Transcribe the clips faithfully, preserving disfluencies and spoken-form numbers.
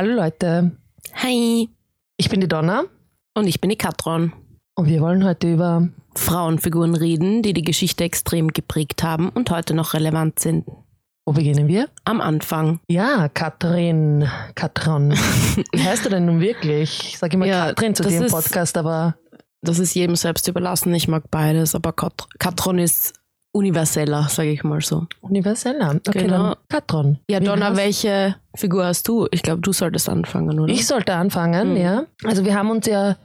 Hallo Leute. Hi. Ich bin die Donna. Und ich bin die Katron. Und wir wollen heute über Frauenfiguren reden, die die Geschichte extrem geprägt haben und heute noch relevant sind. Wo beginnen wir? Am Anfang. Ja, Katrin. Katron. Wie heißt du denn nun wirklich? Ich sage immer ja, Katrin zu dem Podcast, aber... Das ist jedem selbst überlassen. Ich mag beides, aber Kat- Katron ist... universeller, sage ich mal so. Universeller? Okay, genau. Dann Katron. Ja, Donna, welche Figur hast du? Ich glaube, du solltest anfangen, oder? Ich sollte anfangen, mhm. ja. Also wir haben uns ja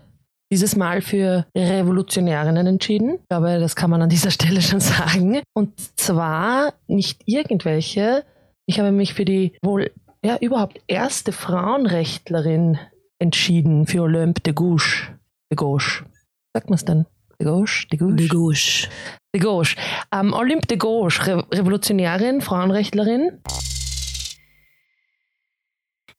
dieses Mal für Revolutionärinnen entschieden. Ich glaube, das kann man an dieser Stelle schon sagen. Und zwar nicht irgendwelche. Ich habe mich für die wohl ja überhaupt erste Frauenrechtlerin entschieden, für Olympe de Gouges. De Gouges. Sagt man es denn? De Gouges? De Gouges. De Gouges. De Gouges. Ähm, Olympe de Gouges, Re- Revolutionärin, Frauenrechtlerin.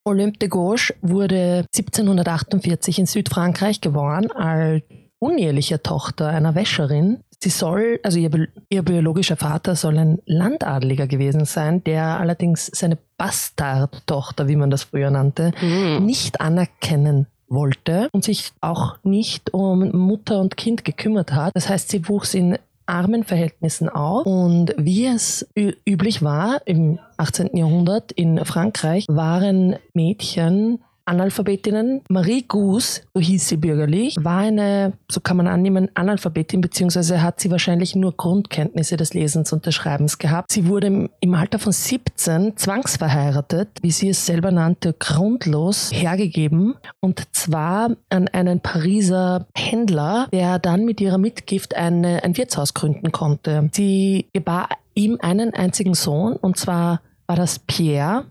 Olympe de Gouges wurde siebzehnhundertachtundvierzig in Südfrankreich geboren als uneheliche Tochter einer Wäscherin. Sie soll, also ihr, ihr biologischer Vater soll ein Landadeliger gewesen sein, der allerdings seine Bastardtochter, wie man das früher nannte, mhm. nicht anerkennen wollte und sich auch nicht um Mutter und Kind gekümmert hat. Das heißt, sie wuchs in armen Verhältnissen auf und wie es ü- üblich war im achtzehnten Jahrhundert in Frankreich, waren Mädchen Analphabetinnen. Marie Goose, so hieß sie bürgerlich, war eine, so kann man annehmen, Analphabetin, beziehungsweise hat sie wahrscheinlich nur Grundkenntnisse des Lesens und des Schreibens gehabt. Sie wurde im, im Alter von siebzehn zwangsverheiratet, wie sie es selber nannte, grundlos hergegeben. Und zwar an einen Pariser Händler, der dann mit ihrer Mitgift eine, ein Wirtshaus gründen konnte. Sie gebar ihm einen einzigen Sohn, und zwar war das Pierre.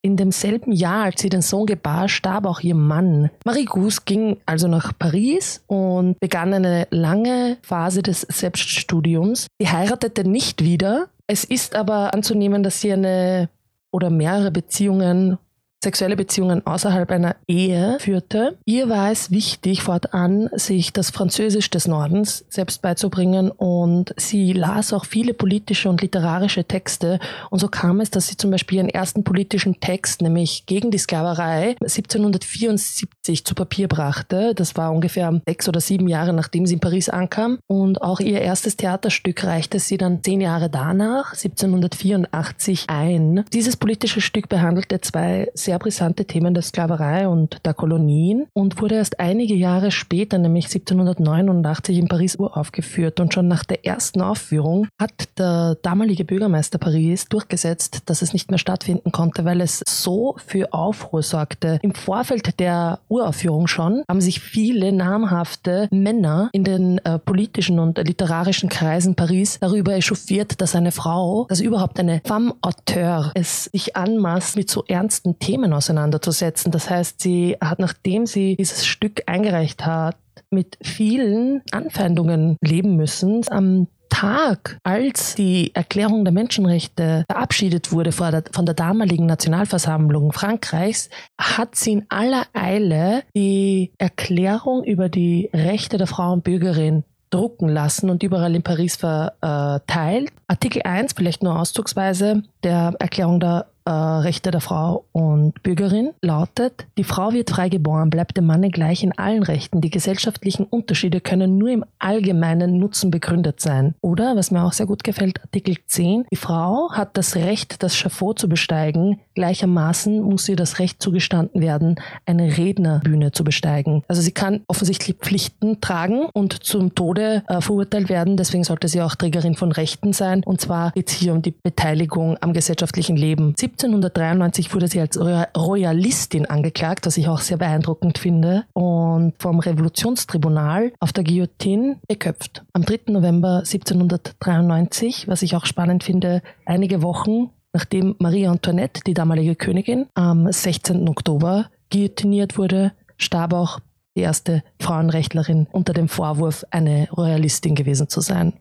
In demselben Jahr, als sie den Sohn gebar, starb auch ihr Mann. Marie Goose ging also nach Paris und begann eine lange Phase des Selbststudiums. Sie heiratete nicht wieder. Es ist aber anzunehmen, dass sie eine oder mehrere Beziehungen, sexuelle Beziehungen außerhalb einer Ehe führte. Ihr war es wichtig, fortan sich das Französisch des Nordens selbst beizubringen, und sie las auch viele politische und literarische Texte, und so kam es, dass sie zum Beispiel ihren ersten politischen Text, nämlich gegen die Sklaverei, siebzehnhundertvierundsiebzig zu Papier brachte. Das war ungefähr sechs oder sieben Jahre, nachdem sie in Paris ankam, und auch ihr erstes Theaterstück reichte sie dann zehn Jahre danach, siebzehnhundertvierundachtzig, ein. Dieses politische Stück behandelte zwei sehr brisante Themen der Sklaverei und der Kolonien und wurde erst einige Jahre später, nämlich siebzehnhundertneunundachtzig, in Paris uraufgeführt. Und schon nach der ersten Aufführung hat der damalige Bürgermeister Paris durchgesetzt, dass es nicht mehr stattfinden konnte, weil es so für Aufruhr sorgte. Im Vorfeld der Uraufführung schon haben sich viele namhafte Männer in den äh, politischen und literarischen Kreisen Paris darüber echauffiert, dass eine Frau, dass überhaupt eine femme auteur es sich anmaßt, mit so ernsten Themen auseinanderzusetzen. Das heißt, sie hat, nachdem sie dieses Stück eingereicht hat, mit vielen Anfeindungen leben müssen. Am Tag, als die Erklärung der Menschenrechte verabschiedet wurde von der, von der damaligen Nationalversammlung Frankreichs, hat sie in aller Eile die Erklärung über die Rechte der Frau und Bürgerin drucken lassen und überall in Paris verteilt. Artikel eins, vielleicht nur auszugsweise, der Erklärung der Rechte der Frau und Bürgerin lautet: Die Frau wird frei geboren, bleibt dem Manne gleich in allen Rechten. Die gesellschaftlichen Unterschiede können nur im allgemeinen Nutzen begründet sein. Oder, was mir auch sehr gut gefällt, Artikel zehn: Die Frau hat das Recht, das Schafott zu besteigen. Gleichermaßen muss ihr das Recht zugestanden werden, eine Rednerbühne zu besteigen. Also sie kann offensichtlich Pflichten tragen und zum Tode äh, verurteilt werden. Deswegen sollte sie auch Trägerin von Rechten sein. Und zwar geht es hier um die Beteiligung am gesellschaftlichen Leben. siebzehnhundertdreiundneunzig wurde sie als Royalistin angeklagt, was ich auch sehr beeindruckend finde, und vom Revolutionstribunal auf der Guillotine geköpft. Am dritten November siebzehnhundertdreiundneunzig, was ich auch spannend finde, einige Wochen nachdem Marie Antoinette, die damalige Königin, am sechzehnten Oktober guillotiniert wurde, starb auch die erste Frauenrechtlerin unter dem Vorwurf, eine Royalistin gewesen zu sein.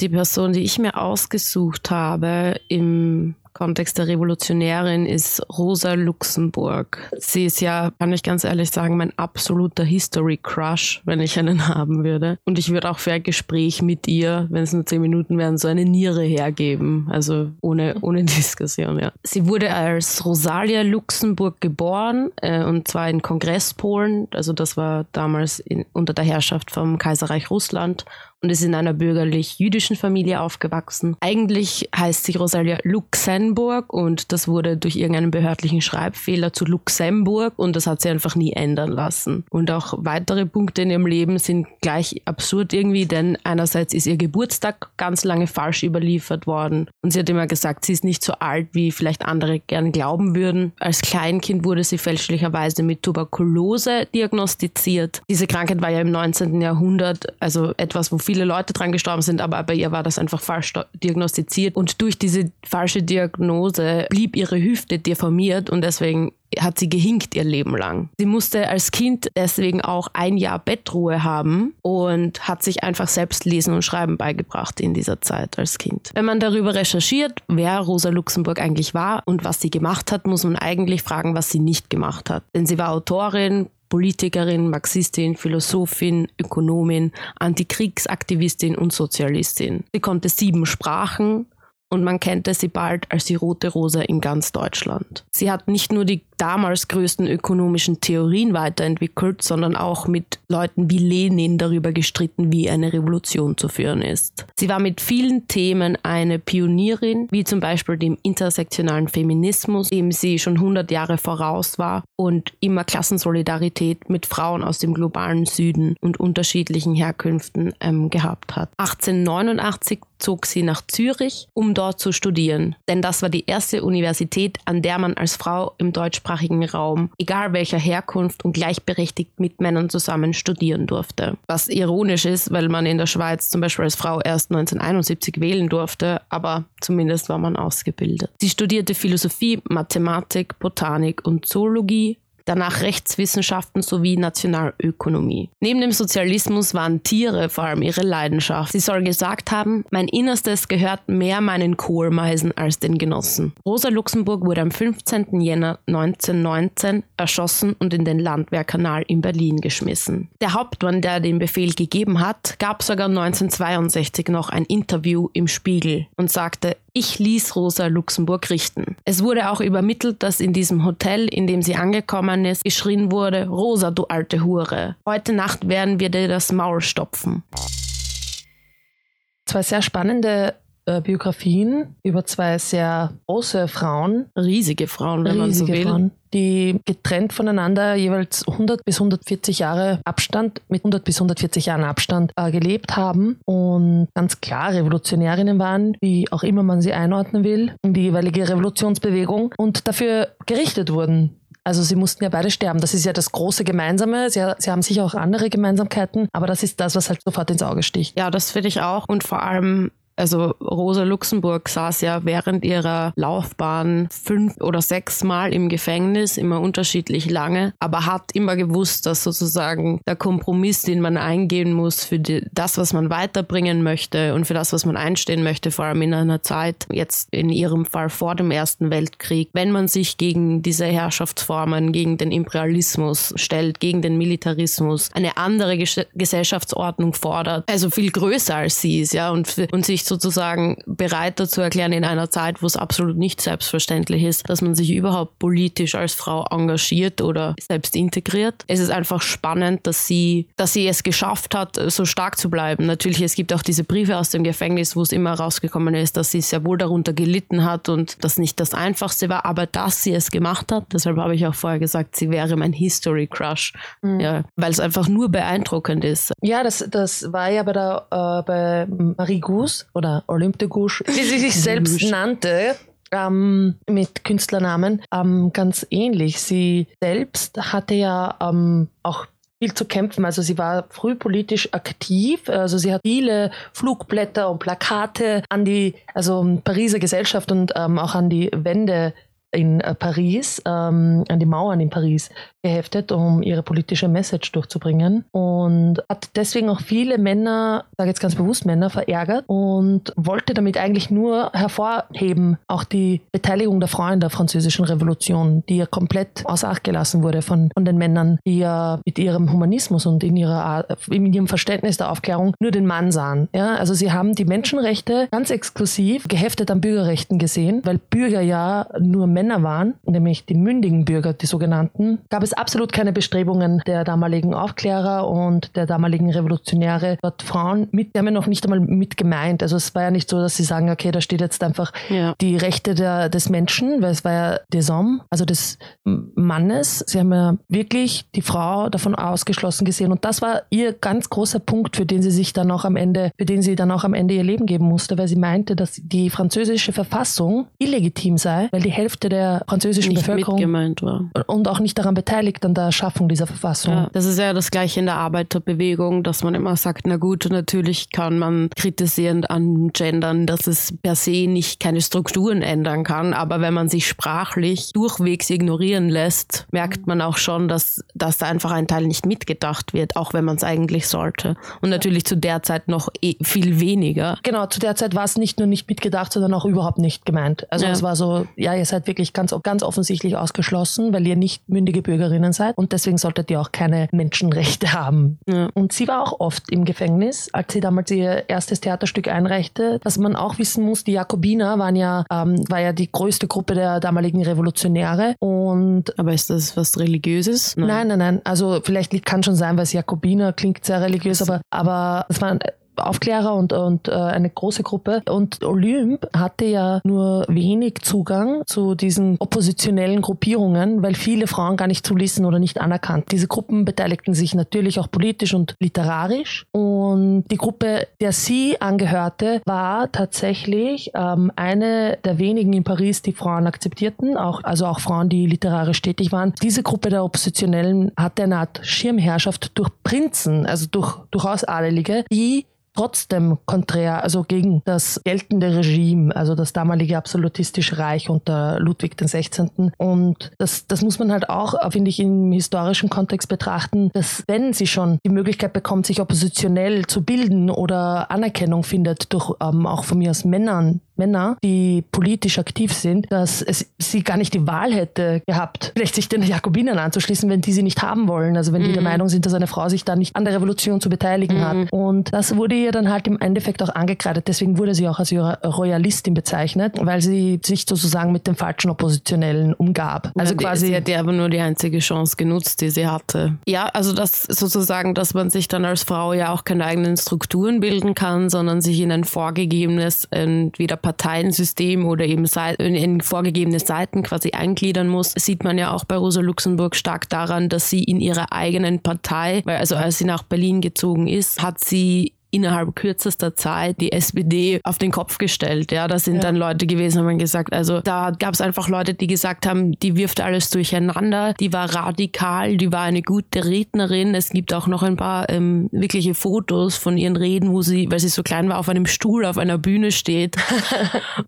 Die Person, die ich mir ausgesucht habe im Kontext der Revolutionärin ist Rosa Luxemburg. Sie ist ja, kann ich ganz ehrlich sagen, mein absoluter History-Crush, wenn ich einen haben würde. Und ich würde auch für ein Gespräch mit ihr, wenn es nur zehn Minuten wären, so eine Niere hergeben. Also ohne, ohne Diskussion, ja. Sie wurde als Rosalia Luxemburg geboren, äh, und zwar in Kongresspolen. Also das war damals in, unter der Herrschaft vom Kaiserreich Russland. Und ist in einer bürgerlich-jüdischen Familie aufgewachsen. Eigentlich heißt sie Rosalia Luxemburg und das wurde durch irgendeinen behördlichen Schreibfehler zu Luxemburg und das hat sie einfach nie ändern lassen. Und auch weitere Punkte in ihrem Leben sind gleich absurd irgendwie, denn einerseits ist ihr Geburtstag ganz lange falsch überliefert worden und sie hat immer gesagt, sie ist nicht so alt, wie vielleicht andere gern glauben würden. Als Kleinkind wurde sie fälschlicherweise mit Tuberkulose diagnostiziert. Diese Krankheit war ja im neunzehnten Jahrhundert, also etwas, wo viele viele Leute dran gestorben sind, aber bei ihr war das einfach falsch diagnostiziert und durch diese falsche Diagnose blieb ihre Hüfte deformiert und deswegen hat sie gehinkt ihr Leben lang. Sie musste als Kind deswegen auch ein Jahr Bettruhe haben und hat sich einfach selbst Lesen und Schreiben beigebracht in dieser Zeit als Kind. Wenn man darüber recherchiert, wer Rosa Luxemburg eigentlich war und was sie gemacht hat, muss man eigentlich fragen, was sie nicht gemacht hat. Denn sie war Autorin, Politikerin, Marxistin, Philosophin, Ökonomin, Antikriegsaktivistin und Sozialistin. Sie konnte sieben Sprachen und man kannte sie bald als die Rote Rosa in ganz Deutschland. Sie hat nicht nur die damals größten ökonomischen Theorien weiterentwickelt, sondern auch mit Leuten wie Lenin darüber gestritten, wie eine Revolution zu führen ist. Sie war mit vielen Themen eine Pionierin, wie zum Beispiel dem intersektionalen Feminismus, dem sie schon hundert Jahre voraus war und immer Klassensolidarität mit Frauen aus dem globalen Süden und unterschiedlichen Herkünften ähm, gehabt hat. achtzehnhundertneunundachtzig zog sie nach Zürich, um dort zu studieren, denn das war die erste Universität, an der man als Frau im deutschsprachigen Raum, egal welcher Herkunft und gleichberechtigt mit Männern zusammen studieren durfte. Was ironisch ist, weil man in der Schweiz zum Beispiel als Frau erst neunzehnhunderteinundsiebzig wählen durfte, aber zumindest war man ausgebildet. Sie studierte Philosophie, Mathematik, Botanik und Zoologie, danach Rechtswissenschaften sowie Nationalökonomie. Neben dem Sozialismus waren Tiere vor allem ihre Leidenschaft. Sie soll gesagt haben, mein Innerstes gehört mehr meinen Kohlmeisen als den Genossen. Rosa Luxemburg wurde am fünfzehnten Jänner neunzehnhundertneunzehn erschossen und in den Landwehrkanal in Berlin geschmissen. Der Hauptmann, der den Befehl gegeben hat, gab sogar neunzehnhundertzweiundsechzig noch ein Interview im Spiegel und sagte, ich ließ Rosa Luxemburg richten. Es wurde auch übermittelt, dass in diesem Hotel, in dem sie angekommen ist, geschrien wurde, Rosa, du alte Hure, heute Nacht werden wir dir das Maul stopfen. Zwei sehr spannende äh, Biografien über zwei sehr große Frauen. Riesige Frauen, wenn Riesige man so will. Frauen. Die getrennt voneinander jeweils hundert bis hundertvierzig Jahre Abstand, mit hundert bis hundertvierzig Jahren Abstand äh, gelebt haben und ganz klar Revolutionärinnen waren, wie auch immer man sie einordnen will, in die jeweilige Revolutionsbewegung und dafür gerichtet wurden. Also sie mussten ja beide sterben. Das ist ja das große Gemeinsame. Sie, sie haben sicher auch andere Gemeinsamkeiten, aber das ist das, was halt sofort ins Auge sticht. Ja, das finde ich auch und vor allem... Also Rosa Luxemburg saß ja während ihrer Laufbahn fünf oder sechs Mal im Gefängnis, immer unterschiedlich lange, aber hat immer gewusst, dass sozusagen der Kompromiss, den man eingehen muss für die, das, was man weiterbringen möchte und für das, was man einstehen möchte, vor allem in einer Zeit, jetzt in ihrem Fall vor dem Ersten Weltkrieg, wenn man sich gegen diese Herrschaftsformen, gegen den Imperialismus stellt, gegen den Militarismus, eine andere Ges- Gesellschaftsordnung fordert, also viel größer als sie ist, ja, und, und sich sozusagen bereit dazu erklären in einer Zeit, wo es absolut nicht selbstverständlich ist, dass man sich überhaupt politisch als Frau engagiert oder selbst integriert. Es ist einfach spannend, dass sie, dass sie es geschafft hat, so stark zu bleiben. Natürlich, es gibt auch diese Briefe aus dem Gefängnis, wo es immer rausgekommen ist, dass sie sehr wohl darunter gelitten hat und das nicht das Einfachste war, aber dass sie es gemacht hat. Deshalb habe ich auch vorher gesagt, sie wäre mein History-Crush, mhm. ja, weil es einfach nur beeindruckend ist. Ja, das, das war ja bei, der, äh, bei Marie Gouges, oder Olympe de Gouges, wie sie sich selbst nannte, ähm, mit Künstlernamen, ähm, ganz ähnlich. Sie selbst hatte ja ähm, auch viel zu kämpfen. Also sie war früh politisch aktiv. Also sie hat viele Flugblätter und Plakate an die also Pariser Gesellschaft und ähm, auch an die Wände in Paris, ähm, an die Mauern in Paris geheftet, um ihre politische Message durchzubringen, und hat deswegen auch viele Männer, sage jetzt ganz bewusst Männer, verärgert und wollte damit eigentlich nur hervorheben, auch die Beteiligung der Frauen der französischen Revolution, die ja komplett außer Acht gelassen wurde von, von den Männern, die ja mit ihrem Humanismus und in, ihrer, in ihrem Verständnis der Aufklärung nur den Mann sahen. Ja, also sie haben die Menschenrechte ganz exklusiv geheftet an Bürgerrechten gesehen, weil Bürger ja nur Männer waren, nämlich die mündigen Bürger, die sogenannten. Gab es absolut keine Bestrebungen der damaligen Aufklärer und der damaligen Revolutionäre, dort Frauen mit, die haben ja noch nicht einmal mit gemeint. Also es war ja nicht so, dass sie sagen, okay, da steht jetzt einfach ja. die Rechte der, des Menschen, weil es war ja des hommes, also des Mannes. Sie haben ja wirklich die Frau davon ausgeschlossen gesehen, und das war ihr ganz großer Punkt, für den sie sich dann auch am Ende, für den sie dann auch am Ende ihr Leben geben musste, weil sie meinte, dass die französische Verfassung illegitim sei, weil die Hälfte der französischen nicht Bevölkerung mitgemeint war und auch nicht daran beteiligt an der Schaffung dieser Verfassung. Ja, das ist ja das Gleiche in der Arbeiterbewegung, dass man immer sagt, na gut, natürlich kann man kritisierend angendern, dass es per se nicht keine Strukturen ändern kann, aber wenn man sich sprachlich durchwegs ignorieren lässt, merkt man auch schon, dass, dass da einfach ein Teil nicht mitgedacht wird, auch wenn man es eigentlich sollte. Und natürlich ja. zu der Zeit noch eh viel weniger. Genau, zu der Zeit war es nicht nur nicht mitgedacht, sondern auch überhaupt nicht gemeint. Also ja. es war so, ja, ihr seid wirklich ganz, ganz offensichtlich ausgeschlossen, weil ihr nicht mündige Bürgerinnen seid und deswegen solltet ihr auch keine Menschenrechte haben. Ja. Und sie war auch oft im Gefängnis, als sie damals ihr erstes Theaterstück einreichte. Was man auch wissen muss, die Jakobiner waren ja, ähm, war ja die größte Gruppe der damaligen Revolutionäre. Und aber ist das was Religiöses? Nein, nein, nein. nein. Also vielleicht kann schon sein, weil es Jakobiner klingt sehr religiös, aber, aber es waren Aufklärer und, und äh, eine große Gruppe. Und Olympe hatte ja nur wenig Zugang zu diesen oppositionellen Gruppierungen, weil viele Frauen gar nicht zuließen oder nicht anerkannt. Diese Gruppen beteiligten sich natürlich auch politisch und literarisch. Und die Gruppe, der sie angehörte, war tatsächlich ähm, eine der wenigen in Paris, die Frauen akzeptierten, auch, also auch Frauen, die literarisch tätig waren. Diese Gruppe der Oppositionellen hatte eine Art Schirmherrschaft durch Prinzen, also durch durchaus Adelige, die trotzdem konträr, also gegen das geltende Regime, also das damalige absolutistische Reich unter Ludwig dem Sechzehnten. Und das, das muss man halt auch, finde ich, im historischen Kontext betrachten, dass wenn sie schon die Möglichkeit bekommt, sich oppositionell zu bilden oder Anerkennung findet durch ähm, auch von mir aus Männern, Männer, die politisch aktiv sind, dass es, sie gar nicht die Wahl hätte gehabt, vielleicht sich den Jakobinern anzuschließen, wenn die sie nicht haben wollen. Also wenn mhm. die der Meinung sind, dass eine Frau sich da nicht an der Revolution zu beteiligen mhm. hat. Und das wurde ihr dann halt im Endeffekt auch angekreidet. Deswegen wurde sie auch als Royalistin bezeichnet, weil sie sich sozusagen mit den falschen Oppositionellen umgab. Also ja, quasi sie hat ja aber nur die einzige Chance genutzt, die sie hatte. Ja, also das sozusagen, dass man sich dann als Frau ja auch keine eigenen Strukturen bilden kann, sondern sich in ein vorgegebenes entweder Parteiensystem oder eben in vorgegebene Seiten quasi eingliedern muss, sieht man ja auch bei Rosa Luxemburg stark daran, dass sie in ihrer eigenen Partei, also als sie nach Berlin gezogen ist, hat sie innerhalb kürzester Zeit die S P D auf den Kopf gestellt. Ja, da sind ja. dann Leute gewesen, haben gesagt, also da gab es einfach Leute, die gesagt haben, die wirft alles durcheinander, die war radikal, die war eine gute Rednerin. Es gibt auch noch ein paar ähm, wirkliche Fotos von ihren Reden, wo sie, weil sie so klein war, auf einem Stuhl auf einer Bühne steht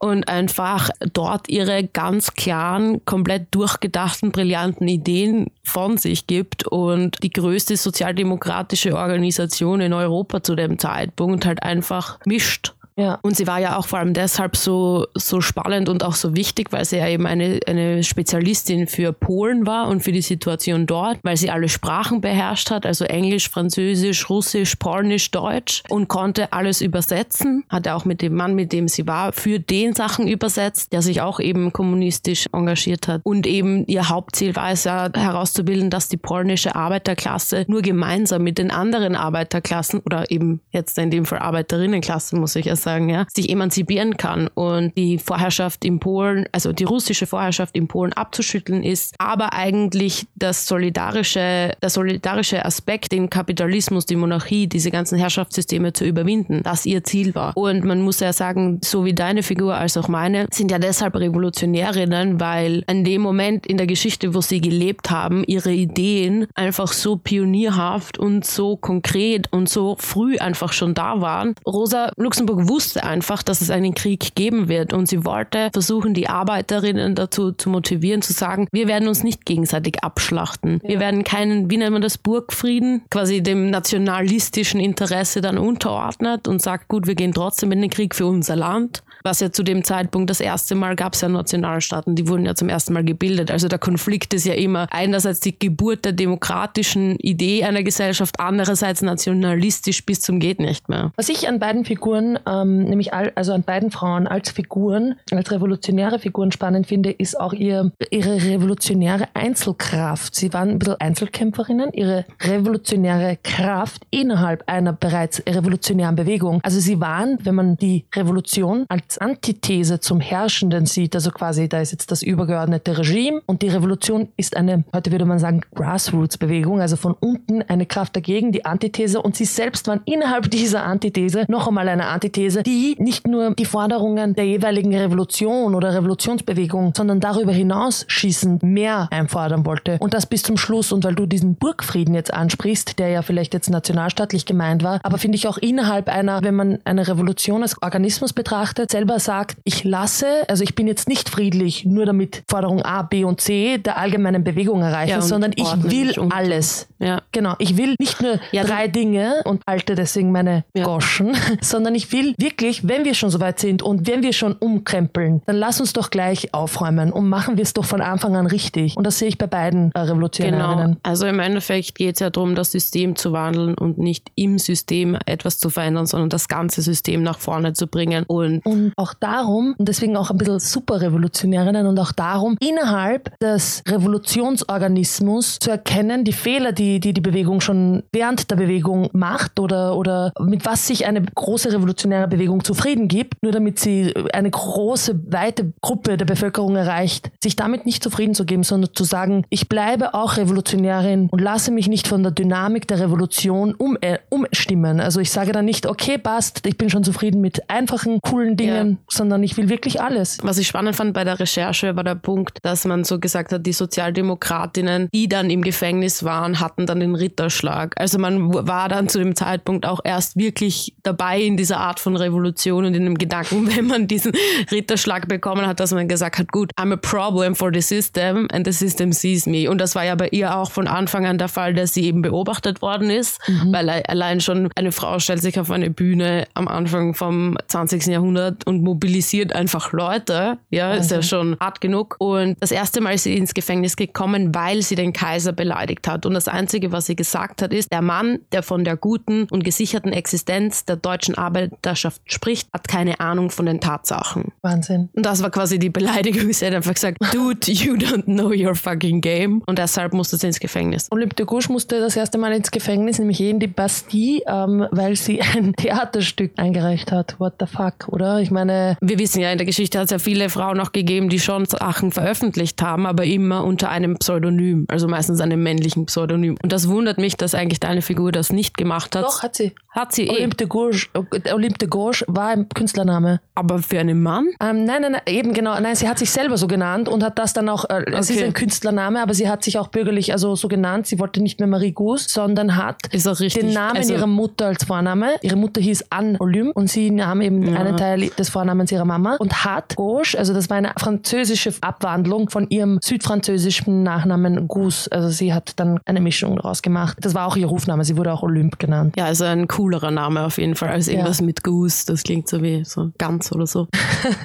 und einfach dort ihre ganz klaren, komplett durchgedachten, brillanten Ideen von sich gibt und die größte sozialdemokratische Organisation in Europa zu dem Zeitpunkt Zeitpunkt halt einfach mischt. Ja. Und sie war ja auch vor allem deshalb so, so spannend und auch so wichtig, weil sie ja eben eine, eine Spezialistin für Polen war und für die Situation dort, weil sie alle Sprachen beherrscht hat, also Englisch, Französisch, Russisch, Polnisch, Deutsch, und konnte alles übersetzen. Hat auch mit dem Mann, mit dem sie war, für den Sachen übersetzt, der sich auch eben kommunistisch engagiert hat. Und eben ihr Hauptziel war es ja herauszubilden, dass die polnische Arbeiterklasse nur gemeinsam mit den anderen Arbeiterklassen oder eben jetzt in dem Fall Arbeiterinnenklasse, muss ich erst sagen, ja, sich emanzipieren kann und die Vorherrschaft in Polen, also die russische Vorherrschaft in Polen abzuschütteln ist, aber eigentlich das solidarische, der solidarische Aspekt, den Kapitalismus, die Monarchie, diese ganzen Herrschaftssysteme zu überwinden, das ihr Ziel war. Und man muss ja sagen, so wie deine Figur als auch meine, sind ja deshalb Revolutionärinnen, weil an dem Moment in der Geschichte, wo sie gelebt haben, ihre Ideen einfach so pionierhaft und so konkret und so früh einfach schon da waren. Rosa Luxemburg wusste wusste einfach, dass es einen Krieg geben wird und sie wollte versuchen, die Arbeiterinnen dazu zu motivieren, zu sagen, wir werden uns nicht gegenseitig abschlachten. Ja. Wir werden keinen, wie nennt man das, Burgfrieden, quasi dem nationalistischen Interesse dann unterordnet und sagt, gut, wir gehen trotzdem in den Krieg für unser Land. Was ja zu dem Zeitpunkt das erste Mal gab es ja Nationalstaaten, die wurden ja zum ersten Mal gebildet. Also der Konflikt ist ja immer einerseits die Geburt der demokratischen Idee einer Gesellschaft, andererseits nationalistisch bis zum geht nicht mehr. Was ich an beiden Figuren, ähm, nämlich all, also an beiden Frauen als Figuren, als revolutionäre Figuren spannend finde, ist auch ihr, ihre revolutionäre Einzelkraft. Sie waren ein bisschen Einzelkämpferinnen, ihre revolutionäre Kraft innerhalb einer bereits revolutionären Bewegung. Also sie waren, wenn man die Revolution als Antithese zum Herrschenden sieht, also quasi da ist jetzt das übergeordnete Regime und die Revolution ist eine, heute würde man sagen, Grassroots-Bewegung, also von unten eine Kraft dagegen, die Antithese und sie selbst waren innerhalb dieser Antithese noch einmal eine Antithese, die nicht nur die Forderungen der jeweiligen Revolution oder Revolutionsbewegung, sondern darüber hinaus schießend mehr einfordern wollte und das bis zum Schluss und weil du diesen Burgfrieden jetzt ansprichst, der ja vielleicht jetzt nationalstaatlich gemeint war, aber finde ich auch innerhalb einer, wenn man eine Revolution als Organismus betrachtet, selber sagt, ich lasse, also ich bin jetzt nicht friedlich, nur damit Forderung A, B und C der allgemeinen Bewegung erreichen, ja, sondern ich will alles. Ja. Genau, ich will nicht nur ja, drei Dinge und halte deswegen meine ja. Goschen, sondern ich will wirklich, wenn wir schon soweit sind und wenn wir schon umkrempeln, dann lass uns doch gleich aufräumen und machen wir es doch von Anfang an richtig. Und das sehe ich bei beiden Revolutionärinnen. Genau, also im Endeffekt geht es ja darum, das System zu wandeln und nicht im System etwas zu verändern, sondern das ganze System nach vorne zu bringen und, und auch darum, und deswegen auch ein bisschen Superrevolutionärinnen und auch darum, innerhalb des Revolutionsorganismus zu erkennen, die Fehler, die die, die Bewegung schon während der Bewegung macht oder, oder mit was sich eine große revolutionäre Bewegung zufrieden gibt, nur damit sie eine große, weite Gruppe der Bevölkerung erreicht, sich damit nicht zufrieden zu geben, sondern zu sagen, ich bleibe auch Revolutionärin und lasse mich nicht von der Dynamik der Revolution um, äh, umstimmen. Also ich sage dann nicht, okay, passt, ich bin schon zufrieden mit einfachen, coolen Dingen, Ja. sondern ich will wirklich alles. Was ich spannend fand bei der Recherche war der Punkt, dass man so gesagt hat, die Sozialdemokratinnen, die dann im Gefängnis waren, hatten dann den Ritterschlag. Also man war dann zu dem Zeitpunkt auch erst wirklich dabei in dieser Art von Revolution und in dem Gedanken, wenn man diesen Ritterschlag bekommen hat, dass man gesagt hat, gut, I'm a problem for the system and the system sees me. Und das war ja bei ihr auch von Anfang an der Fall, dass sie eben beobachtet worden ist, mhm. weil allein schon eine Frau stellt sich auf eine Bühne am Anfang vom zwanzigsten Jahrhundert und mobilisiert einfach Leute. Ja, ist ja schon hart genug. Und das erste Mal ist sie ins Gefängnis gekommen, weil sie den Kaiser beleidigt hat. Und das Einzige, was sie gesagt hat, ist, der Mann, der von der guten und gesicherten Existenz der deutschen Arbeiterschaft spricht, hat keine Ahnung von den Tatsachen. Wahnsinn. Und das war quasi die Beleidigung. Sie hat einfach gesagt, dude, you don't know your fucking game. Und deshalb musste sie ins Gefängnis. Olympe de Gouges musste das erste Mal ins Gefängnis, nämlich in die Bastille, ähm, weil sie ein Theaterstück eingereicht hat. What the fuck, oder? Ich meine, wir wissen ja, in der Geschichte hat es ja viele Frauen auch gegeben, die schon Sachen veröffentlicht haben, aber immer unter einem Pseudonym, also meistens einem männlichen Pseudonym. Und das wundert mich, dass eigentlich deine Figur das nicht gemacht hat. Doch, hat sie. Hat sie Olympe eh. de Gouges, Olympe de Gouges war ein Künstlername. Aber für einen Mann? Ähm, nein, nein, nein, eben genau. Nein, sie hat sich selber so genannt und hat das dann auch, äh, okay. Es ist ein Künstlername, aber sie hat sich auch bürgerlich also so genannt. Sie wollte nicht mehr Marie Gouges, sondern hat den Namen also, ihrer Mutter als Vorname. Ihre Mutter hieß Anne Olympe und sie nahm eben ja. einen Teil des Vornamens ihrer Mama und hat Gouges, also das war eine französische Abwandlung von ihrem südfranzösischen Nachnamen Gouges. Also sie hat dann eine Mischung daraus gemacht. Das war auch ihr Rufname, sie wurde auch Olympe genannt. Ja, also ein coolerer Name auf jeden Fall als irgendwas ja. mit Goose. Das klingt so wie so Gans oder so.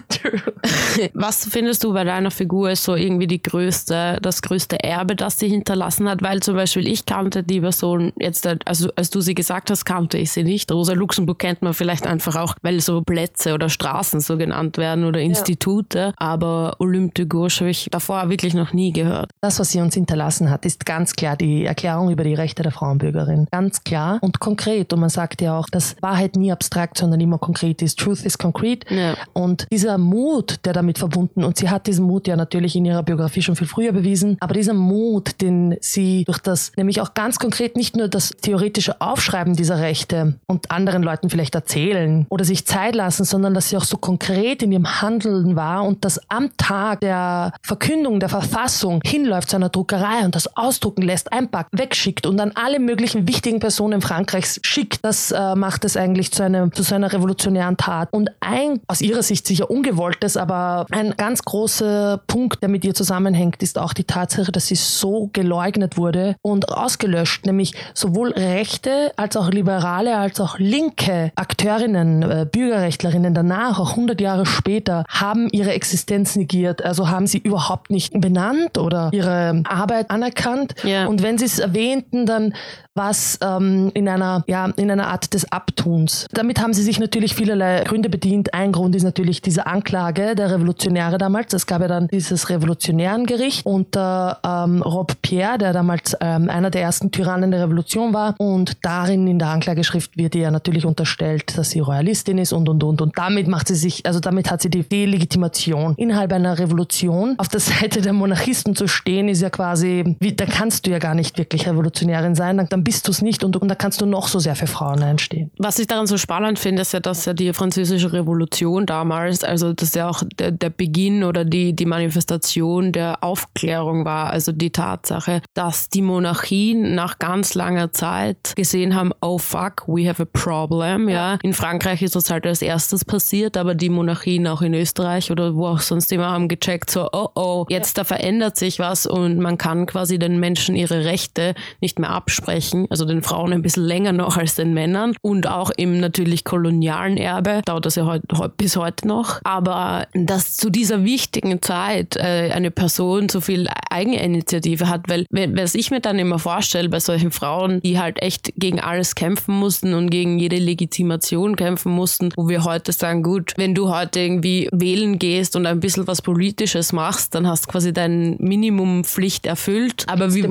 True. Was findest du bei deiner Figur ist so irgendwie die größte, das größte Erbe, das sie hinterlassen hat? Weil zum Beispiel ich kannte die Person jetzt, also als du sie gesagt hast, kannte ich sie nicht. Rosa Luxemburg kennt man vielleicht einfach auch, weil so Plätze oder Straßen so genannt werden oder Institute, ja. aber Olympe de Gouges habe ich davor wirklich noch nie gehört. Das, was sie uns hinterlassen hat, ist ganz klar die Erklärung über die Rechte der Frauenbürgerin. Ganz klar und konkret. Und man sagt ja auch, dass Wahrheit nie abstrakt, sondern immer konkret ist. Truth is concrete. Ja. Und dieser Mut, der damit verbunden, und sie hat diesen Mut ja natürlich in ihrer Biografie schon viel früher bewiesen, aber dieser Mut, den sie durch das, nämlich auch ganz konkret nicht nur das theoretische Aufschreiben dieser Rechte und anderen Leuten vielleicht erzählen oder sich Zeit lassen, sondern dass sie auch noch so konkret in ihrem Handeln war und das am Tag der Verkündung der Verfassung hinläuft zu einer Druckerei und das ausdrucken lässt, einpackt, wegschickt und an alle möglichen wichtigen Personen Frankreichs schickt, das äh, macht es eigentlich zu, einem, zu so einer revolutionären Tat. Und ein, aus ihrer Sicht sicher ungewolltes, aber ein ganz großer Punkt, der mit ihr zusammenhängt, ist auch die Tatsache, dass sie so geleugnet wurde und ausgelöscht, nämlich sowohl rechte als auch liberale als auch linke Akteurinnen, äh, Bürgerrechtlerinnen danach, auch hundert Jahre später, haben ihre Existenz negiert, also haben sie überhaupt nicht benannt oder ihre Arbeit anerkannt. Yeah. Und wenn sie es erwähnten, dann was ähm, in einer ja in einer Art des Abtuns. Damit haben sie sich natürlich vielerlei Gründe bedient. Ein Grund ist natürlich diese Anklage der Revolutionäre damals. Es gab ja dann dieses Revolutionärengericht unter ähm, Robespierre, der damals ähm, einer der ersten Tyrannen der Revolution war. Und darin in der Anklageschrift wird ihr natürlich unterstellt, dass sie Royalistin ist und und und und damit macht sie sich, also damit hat sie die Delegitimation innerhalb einer Revolution. Auf der Seite der Monarchisten zu stehen, ist ja quasi, wie, da kannst du ja gar nicht wirklich Revolutionärin sein. Dann, dann bist du es nicht und, und da kannst du noch so sehr für Frauen einstehen. Was ich daran so spannend finde, ist ja, dass ja die Französische Revolution damals, also das ja auch der, der Beginn oder die, die Manifestation der Aufklärung war, also die Tatsache, dass die Monarchien nach ganz langer Zeit gesehen haben, oh fuck, we have a problem. Ja. In Frankreich ist das halt als erstes passiert, aber die Monarchien auch in Österreich oder wo auch sonst immer haben gecheckt, so oh oh, jetzt da verändert sich was und man kann quasi den Menschen ihre Rechte nicht mehr absprechen. Also den Frauen ein bisschen länger noch als den Männern und auch im natürlich kolonialen Erbe, dauert das ja heut, heut, bis heute noch, aber dass zu dieser wichtigen Zeit äh, eine Person so viel Eigeninitiative hat, weil was ich mir dann immer vorstelle bei solchen Frauen, die halt echt gegen alles kämpfen mussten und gegen jede Legitimation kämpfen mussten, wo wir heute sagen, gut, wenn du heute irgendwie wählen gehst und ein bisschen was Politisches machst, dann hast du quasi deine Minimumpflicht erfüllt, aber, wie,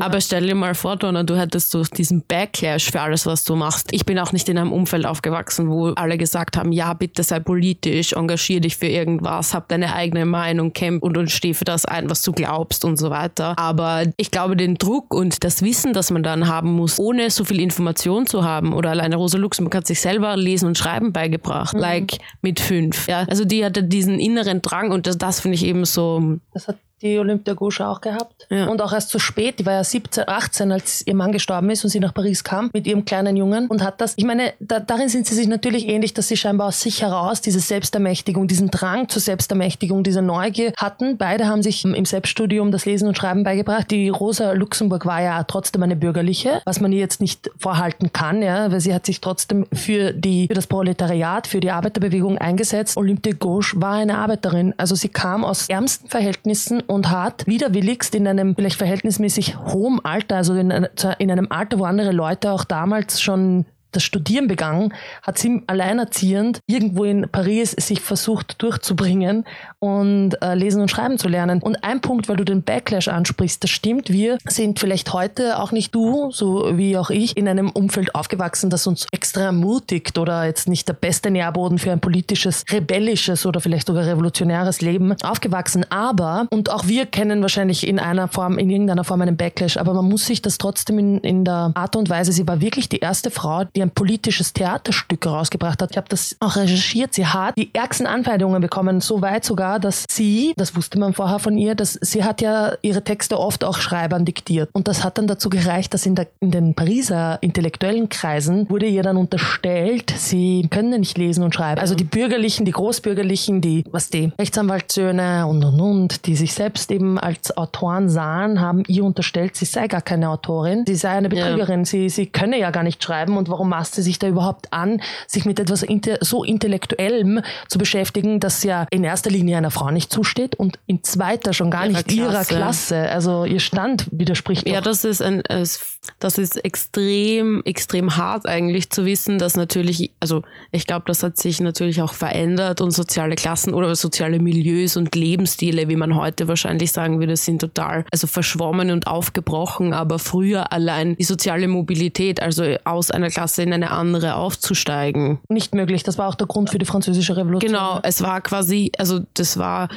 aber stell dir mal vor, Donna, du hättest du diesen Backlash für alles, was du machst. Ich bin auch nicht in einem Umfeld aufgewachsen, wo alle gesagt haben, ja, bitte sei politisch, engagier dich für irgendwas, hab deine eigene Meinung, kämpf und, und steh für das ein, was du glaubst und so weiter. Aber ich glaube, den Druck und das Wissen, das man dann haben muss, ohne so viel Information zu haben oder alleine Rosa Luxemburg hat sich selber Lesen und Schreiben beigebracht, mhm. like mit fünf. Ja? Also die hatte diesen inneren Drang und das, das finde ich eben so... Das hat die Olympe de Gouges auch gehabt. Ja. Und auch erst zu spät, die war ja siebzehn, achtzehn, als ihr Mann gestorben ist und sie nach Paris kam mit ihrem kleinen Jungen und hat das, ich meine, da, darin sind sie sich natürlich ähnlich, dass sie scheinbar aus sich heraus diese Selbstermächtigung, diesen Drang zur Selbstermächtigung, diese Neugier hatten. Beide haben sich im Selbststudium das Lesen und Schreiben beigebracht. Die Rosa Luxemburg war ja trotzdem eine Bürgerliche, was man ihr jetzt nicht vorhalten kann, ja, weil sie hat sich trotzdem für die, für das Proletariat, für die Arbeiterbewegung eingesetzt. Olympe de Gouges war eine Arbeiterin. Also sie kam aus ärmsten Verhältnissen und hat widerwilligst in einem vielleicht verhältnismäßig hohen Alter, also in, in einem Alter, wo andere Leute auch damals schon das Studieren begangen, hat sie alleinerziehend irgendwo in Paris sich versucht durchzubringen und äh, lesen und schreiben zu lernen. Und ein Punkt, weil du den Backlash ansprichst, das stimmt, wir sind vielleicht heute auch nicht du, so wie auch ich, in einem Umfeld aufgewachsen, das uns extra ermutigt oder jetzt nicht der beste Nährboden für ein politisches, rebellisches oder vielleicht sogar revolutionäres Leben aufgewachsen. Aber, und auch wir kennen wahrscheinlich in einer Form, in irgendeiner Form einen Backlash, aber man muss sich das trotzdem in, in der Art und Weise, sie war wirklich die erste Frau, die ein politisches Theaterstück herausgebracht hat. Ich habe das auch recherchiert. Sie hat die ärgsten Anfeindungen bekommen, so weit sogar, dass sie, das wusste man vorher von ihr, dass sie hat ja ihre Texte oft auch Schreibern diktiert. Und das hat dann dazu gereicht, dass in, der, in den Pariser intellektuellen Kreisen wurde ihr dann unterstellt, sie können nicht lesen und schreiben. Also die Bürgerlichen, die Großbürgerlichen, die, was die Rechtsanwaltssöhne und und und, die sich selbst eben als Autoren sahen, haben ihr unterstellt, sie sei gar keine Autorin, sie sei eine Betrügerin, ja. sie, sie könne ja gar nicht schreiben und warum maßt sie sich da überhaupt an, sich mit etwas inter- so Intellektuellem zu beschäftigen, das ja in erster Linie einer Frau nicht zusteht und in zweiter schon gar ihrer nicht Klasse. ihrer Klasse. Also ihr Stand widerspricht ja, doch. Ja, das ist ein, das ist extrem, extrem hart eigentlich zu wissen, dass natürlich, also ich glaube, das hat sich natürlich auch verändert und soziale Klassen oder soziale Milieus und Lebensstile, wie man heute wahrscheinlich sagen würde, sind total, also verschwommen und aufgebrochen, aber früher allein die soziale Mobilität, also aus einer Klasse in eine andere aufzusteigen. Nicht möglich, das war auch der Grund für die Französische Revolution. Genau, es war quasi, also das war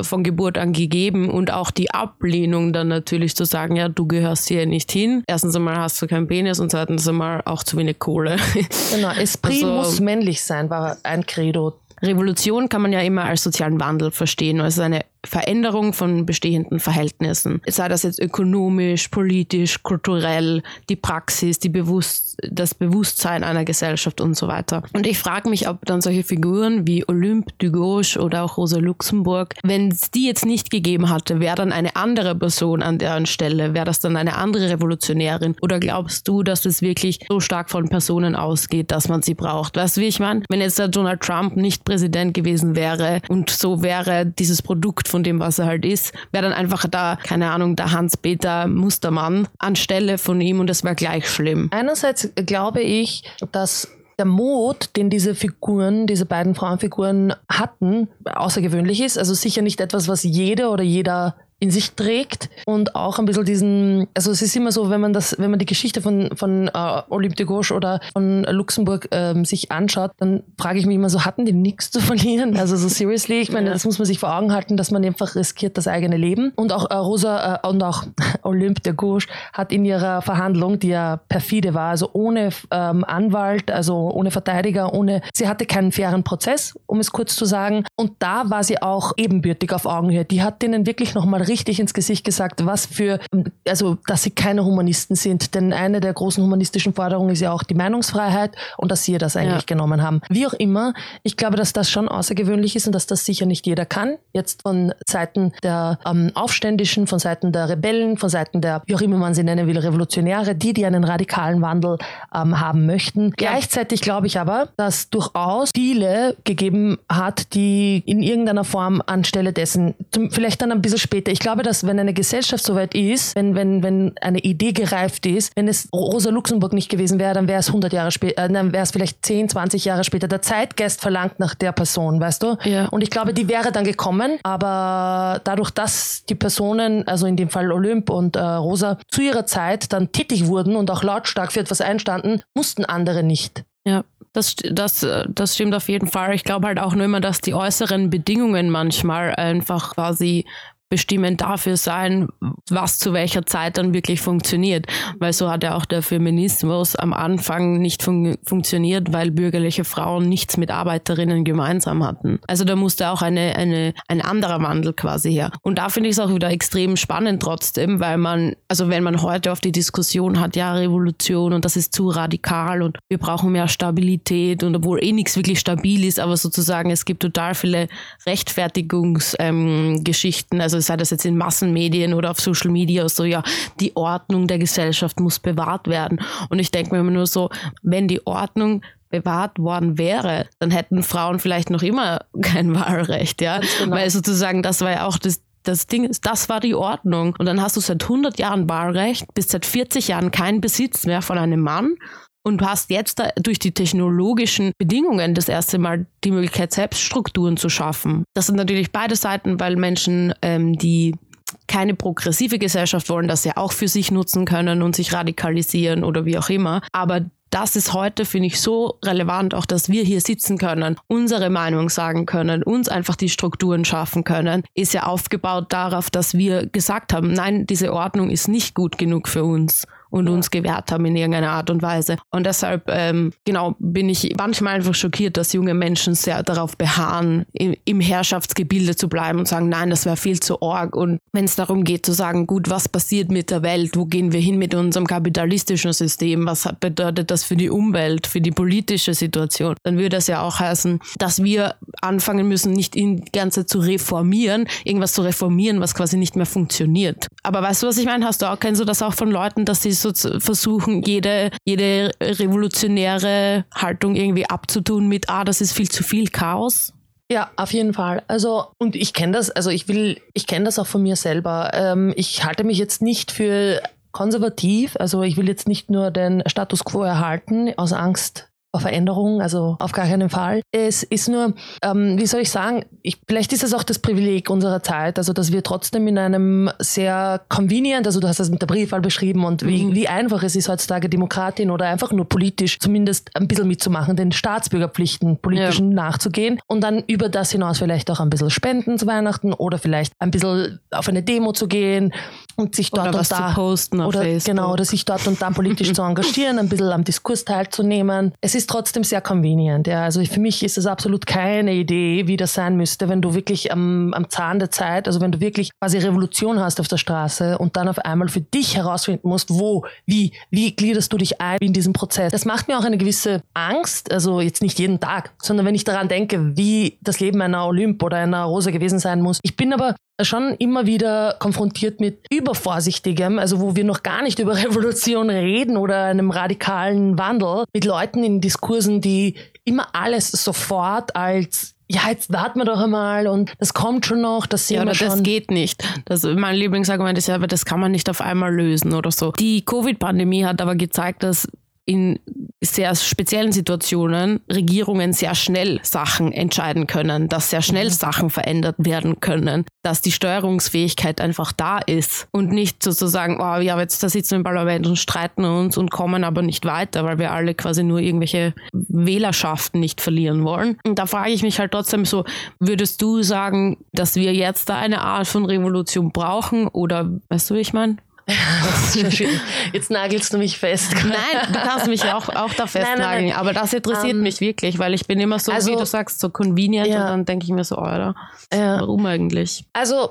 von Geburt an gegeben und auch die Ablehnung dann natürlich zu sagen, ja, du gehörst hier nicht hin. Erstens einmal hast du keinen Penis und zweitens einmal auch zu wenig Kohle. Genau, Esprit also, muss männlich sein, war ein Credo. Revolution kann man ja immer als sozialen Wandel verstehen, also eine Veränderung von bestehenden Verhältnissen. Sei das jetzt ökonomisch, politisch, kulturell, die Praxis, die Bewusst- das Bewusstsein einer Gesellschaft und so weiter. Und ich frage mich, ob dann solche Figuren wie Olympe de Gouges oder auch Rosa Luxemburg, wenn es die jetzt nicht gegeben hatte, wäre dann eine andere Person an deren Stelle? Wäre das dann eine andere Revolutionärin? Oder glaubst du, dass es wirklich so stark von Personen ausgeht, dass man sie braucht? Weißt du, wie ich meine? Wenn jetzt der Donald Trump nicht Präsident gewesen wäre und so wäre dieses Produkt von dem, was er halt ist, wäre dann einfach da, keine Ahnung, der Hans-Peter Mustermann anstelle von ihm und das wäre gleich schlimm. Einerseits glaube ich, dass der Mut, den diese Figuren, diese beiden Frauenfiguren hatten, außergewöhnlich ist. Also sicher nicht etwas, was jede oder jeder in sich trägt und auch ein bisschen diesen, also es ist immer so, wenn man das, wenn man die Geschichte von von äh, Olympe de Gouges oder von Luxemburg ähm, sich anschaut, dann frage ich mich immer so, hatten die nichts zu verlieren? Also so seriously, ich meine, ja. Das muss man sich vor Augen halten, dass man einfach riskiert das eigene Leben. Und auch äh, Rosa äh, und auch Olympe de Gouges hat in ihrer Verhandlung, die ja perfide war, also ohne ähm, Anwalt, also ohne Verteidiger, ohne, sie hatte keinen fairen Prozess, um es kurz zu sagen. Und da war sie auch ebenbürtig auf Augenhöhe. Die hat denen wirklich nochmal richtig ins Gesicht gesagt, was für, also dass sie keine Humanisten sind, denn eine der großen humanistischen Forderungen ist ja auch die Meinungsfreiheit und dass sie das eigentlich ja. genommen haben. Wie auch immer, ich glaube, dass das schon außergewöhnlich ist und dass das sicher nicht jeder kann, jetzt von Seiten der ähm, Aufständischen, von Seiten der Rebellen, von Seiten der, wie auch immer man sie nennen will, Revolutionäre, die, die einen radikalen Wandel ähm, haben möchten. Ja. Gleichzeitig glaube ich aber, dass durchaus viele gegeben hat, die in irgendeiner Form anstelle dessen, zum, vielleicht dann ein bisschen später, ich Ich glaube, dass wenn eine Gesellschaft soweit ist, wenn wenn wenn eine Idee gereift ist, wenn es Rosa Luxemburg nicht gewesen wäre, dann wäre es hundert Jahre später, äh, dann wäre es vielleicht zehn, zwanzig Jahre später. Der Zeitgeist verlangt nach der Person, weißt du? Ja. Und ich glaube, die wäre dann gekommen, aber dadurch, dass die Personen, also in dem Fall Olympe und äh, Rosa, zu ihrer Zeit dann tätig wurden und auch lautstark für etwas einstanden, mussten andere nicht. Ja. Das, das, das stimmt auf jeden Fall. Ich glaube halt auch nur immer, dass die äußeren Bedingungen manchmal einfach quasi bestimmend dafür sein, was zu welcher Zeit dann wirklich funktioniert. Weil so hat ja auch der Feminismus am Anfang nicht fun- funktioniert, weil bürgerliche Frauen nichts mit Arbeiterinnen gemeinsam hatten. Also da musste auch eine, eine, ein anderer Wandel quasi her. Und da finde ich es auch wieder extrem spannend trotzdem, weil man, also wenn man heute auf die Diskussion hat, ja, Revolution und das ist zu radikal und wir brauchen mehr Stabilität und obwohl eh nichts wirklich stabil ist, aber sozusagen es gibt total viele Rechtfertigungsgeschichten, ähm, also sei das jetzt in Massenmedien oder auf Social Media, so ja, die Ordnung der Gesellschaft muss bewahrt werden. Und ich denke mir immer nur so, wenn die Ordnung bewahrt worden wäre, dann hätten Frauen vielleicht noch immer kein Wahlrecht, ja. Genau. Weil sozusagen, das war ja auch das, das Ding ist, das war die Ordnung. Und dann hast du seit hundert Jahren Wahlrecht, bis seit vierzig Jahren keinen Besitz mehr von einem Mann. Und hast jetzt da durch die technologischen Bedingungen das erste Mal die Möglichkeit, selbst Strukturen zu schaffen. Das sind natürlich beide Seiten, weil Menschen, ähm, die keine progressive Gesellschaft wollen, das ja auch für sich nutzen können und sich radikalisieren oder wie auch immer. Aber das ist heute, finde ich, so relevant, auch dass wir hier sitzen können, unsere Meinung sagen können, uns einfach die Strukturen schaffen können, ist ja aufgebaut darauf, dass wir gesagt haben, nein, diese Ordnung ist nicht gut genug für uns. Und ja. uns gewehrt haben in irgendeiner Art und Weise. Und deshalb, ähm, genau, bin ich manchmal einfach schockiert, dass junge Menschen sehr darauf beharren, im, im Herrschaftsgebilde zu bleiben und sagen, nein, das wäre viel zu arg. Und wenn es darum geht zu sagen, gut, was passiert mit der Welt? Wo gehen wir hin mit unserem kapitalistischen System? Was bedeutet das für die Umwelt, für die politische Situation? Dann würde das ja auch heißen, dass wir anfangen müssen, nicht die ganze Zeit zu reformieren, irgendwas zu reformieren, was quasi nicht mehr funktioniert. Aber weißt du, was ich meine? Hast du auch, kennst du das auch von Leuten, dass sie so versuchen, jede, jede revolutionäre Haltung irgendwie abzutun mit, ah, das ist viel zu viel Chaos? Ja, auf jeden Fall. Also, und ich kenne das, also ich will, ich kenne das auch von mir selber. Ähm, ich halte mich jetzt nicht für konservativ, also ich will jetzt nicht nur den Status quo erhalten, aus Angst auf Veränderung, also auf gar keinen Fall. Es ist nur, ähm, wie soll ich sagen, ich, vielleicht ist es auch das Privileg unserer Zeit, also dass wir trotzdem in einem sehr convenient, also du hast das mit der Briefwahl beschrieben und mhm. wie, wie einfach es ist heutzutage Demokratin oder einfach nur politisch zumindest ein bisschen mitzumachen, den Staatsbürgerpflichten politischen ja. nachzugehen und dann über das hinaus vielleicht auch ein bisschen spenden zu Weihnachten oder vielleicht ein bisschen auf eine Demo zu gehen und sich dort oder und was da zu posten auf oder, Facebook. Genau, oder sich dort und da politisch zu engagieren, ein bisschen am Diskurs teilzunehmen. Es ist ist trotzdem sehr convenient. Ja. Also für mich ist es absolut keine Idee, wie das sein müsste, wenn du wirklich am, am Zahn der Zeit, also wenn du wirklich quasi Revolution hast auf der Straße und dann auf einmal für dich herausfinden musst, wo, wie, wie gliederst du dich ein in diesem Prozess. Das macht mir auch eine gewisse Angst, also jetzt nicht jeden Tag, sondern wenn ich daran denke, wie das Leben einer Olympe oder einer Rosa gewesen sein muss. Ich bin aber schon immer wieder konfrontiert mit Übervorsichtigem, also wo wir noch gar nicht über Revolution reden oder einem radikalen Wandel, mit Leuten in Diskursen, die immer alles sofort als, ja, jetzt warten wir doch einmal und das kommt schon noch, das sehen ja, wir schon. Ja, das geht nicht. Das, mein Lieblingsargument ist ja, aber das kann man nicht auf einmal lösen oder so. Die Covid-Pandemie hat aber gezeigt, dass in sehr speziellen Situationen Regierungen sehr schnell Sachen entscheiden können, dass sehr schnell Sachen verändert werden können, dass die Steuerungsfähigkeit einfach da ist und nicht sozusagen, oh ja, jetzt da sitzen wir im Parlament und streiten uns und kommen aber nicht weiter, weil wir alle quasi nur irgendwelche Wählerschaften nicht verlieren wollen. Und da frage ich mich halt trotzdem so, würdest du sagen, dass wir jetzt da eine Art von Revolution brauchen oder, weißt du, wie ich meine? Jetzt nagelst du mich fest. Nein, du kannst mich auch, auch da festnageln. Nein, nein, nein. Aber das interessiert um, mich wirklich, weil ich bin immer so, also, wie du sagst, so convenient ja. Und dann denke ich mir so, Alter, ja. Warum eigentlich? Also,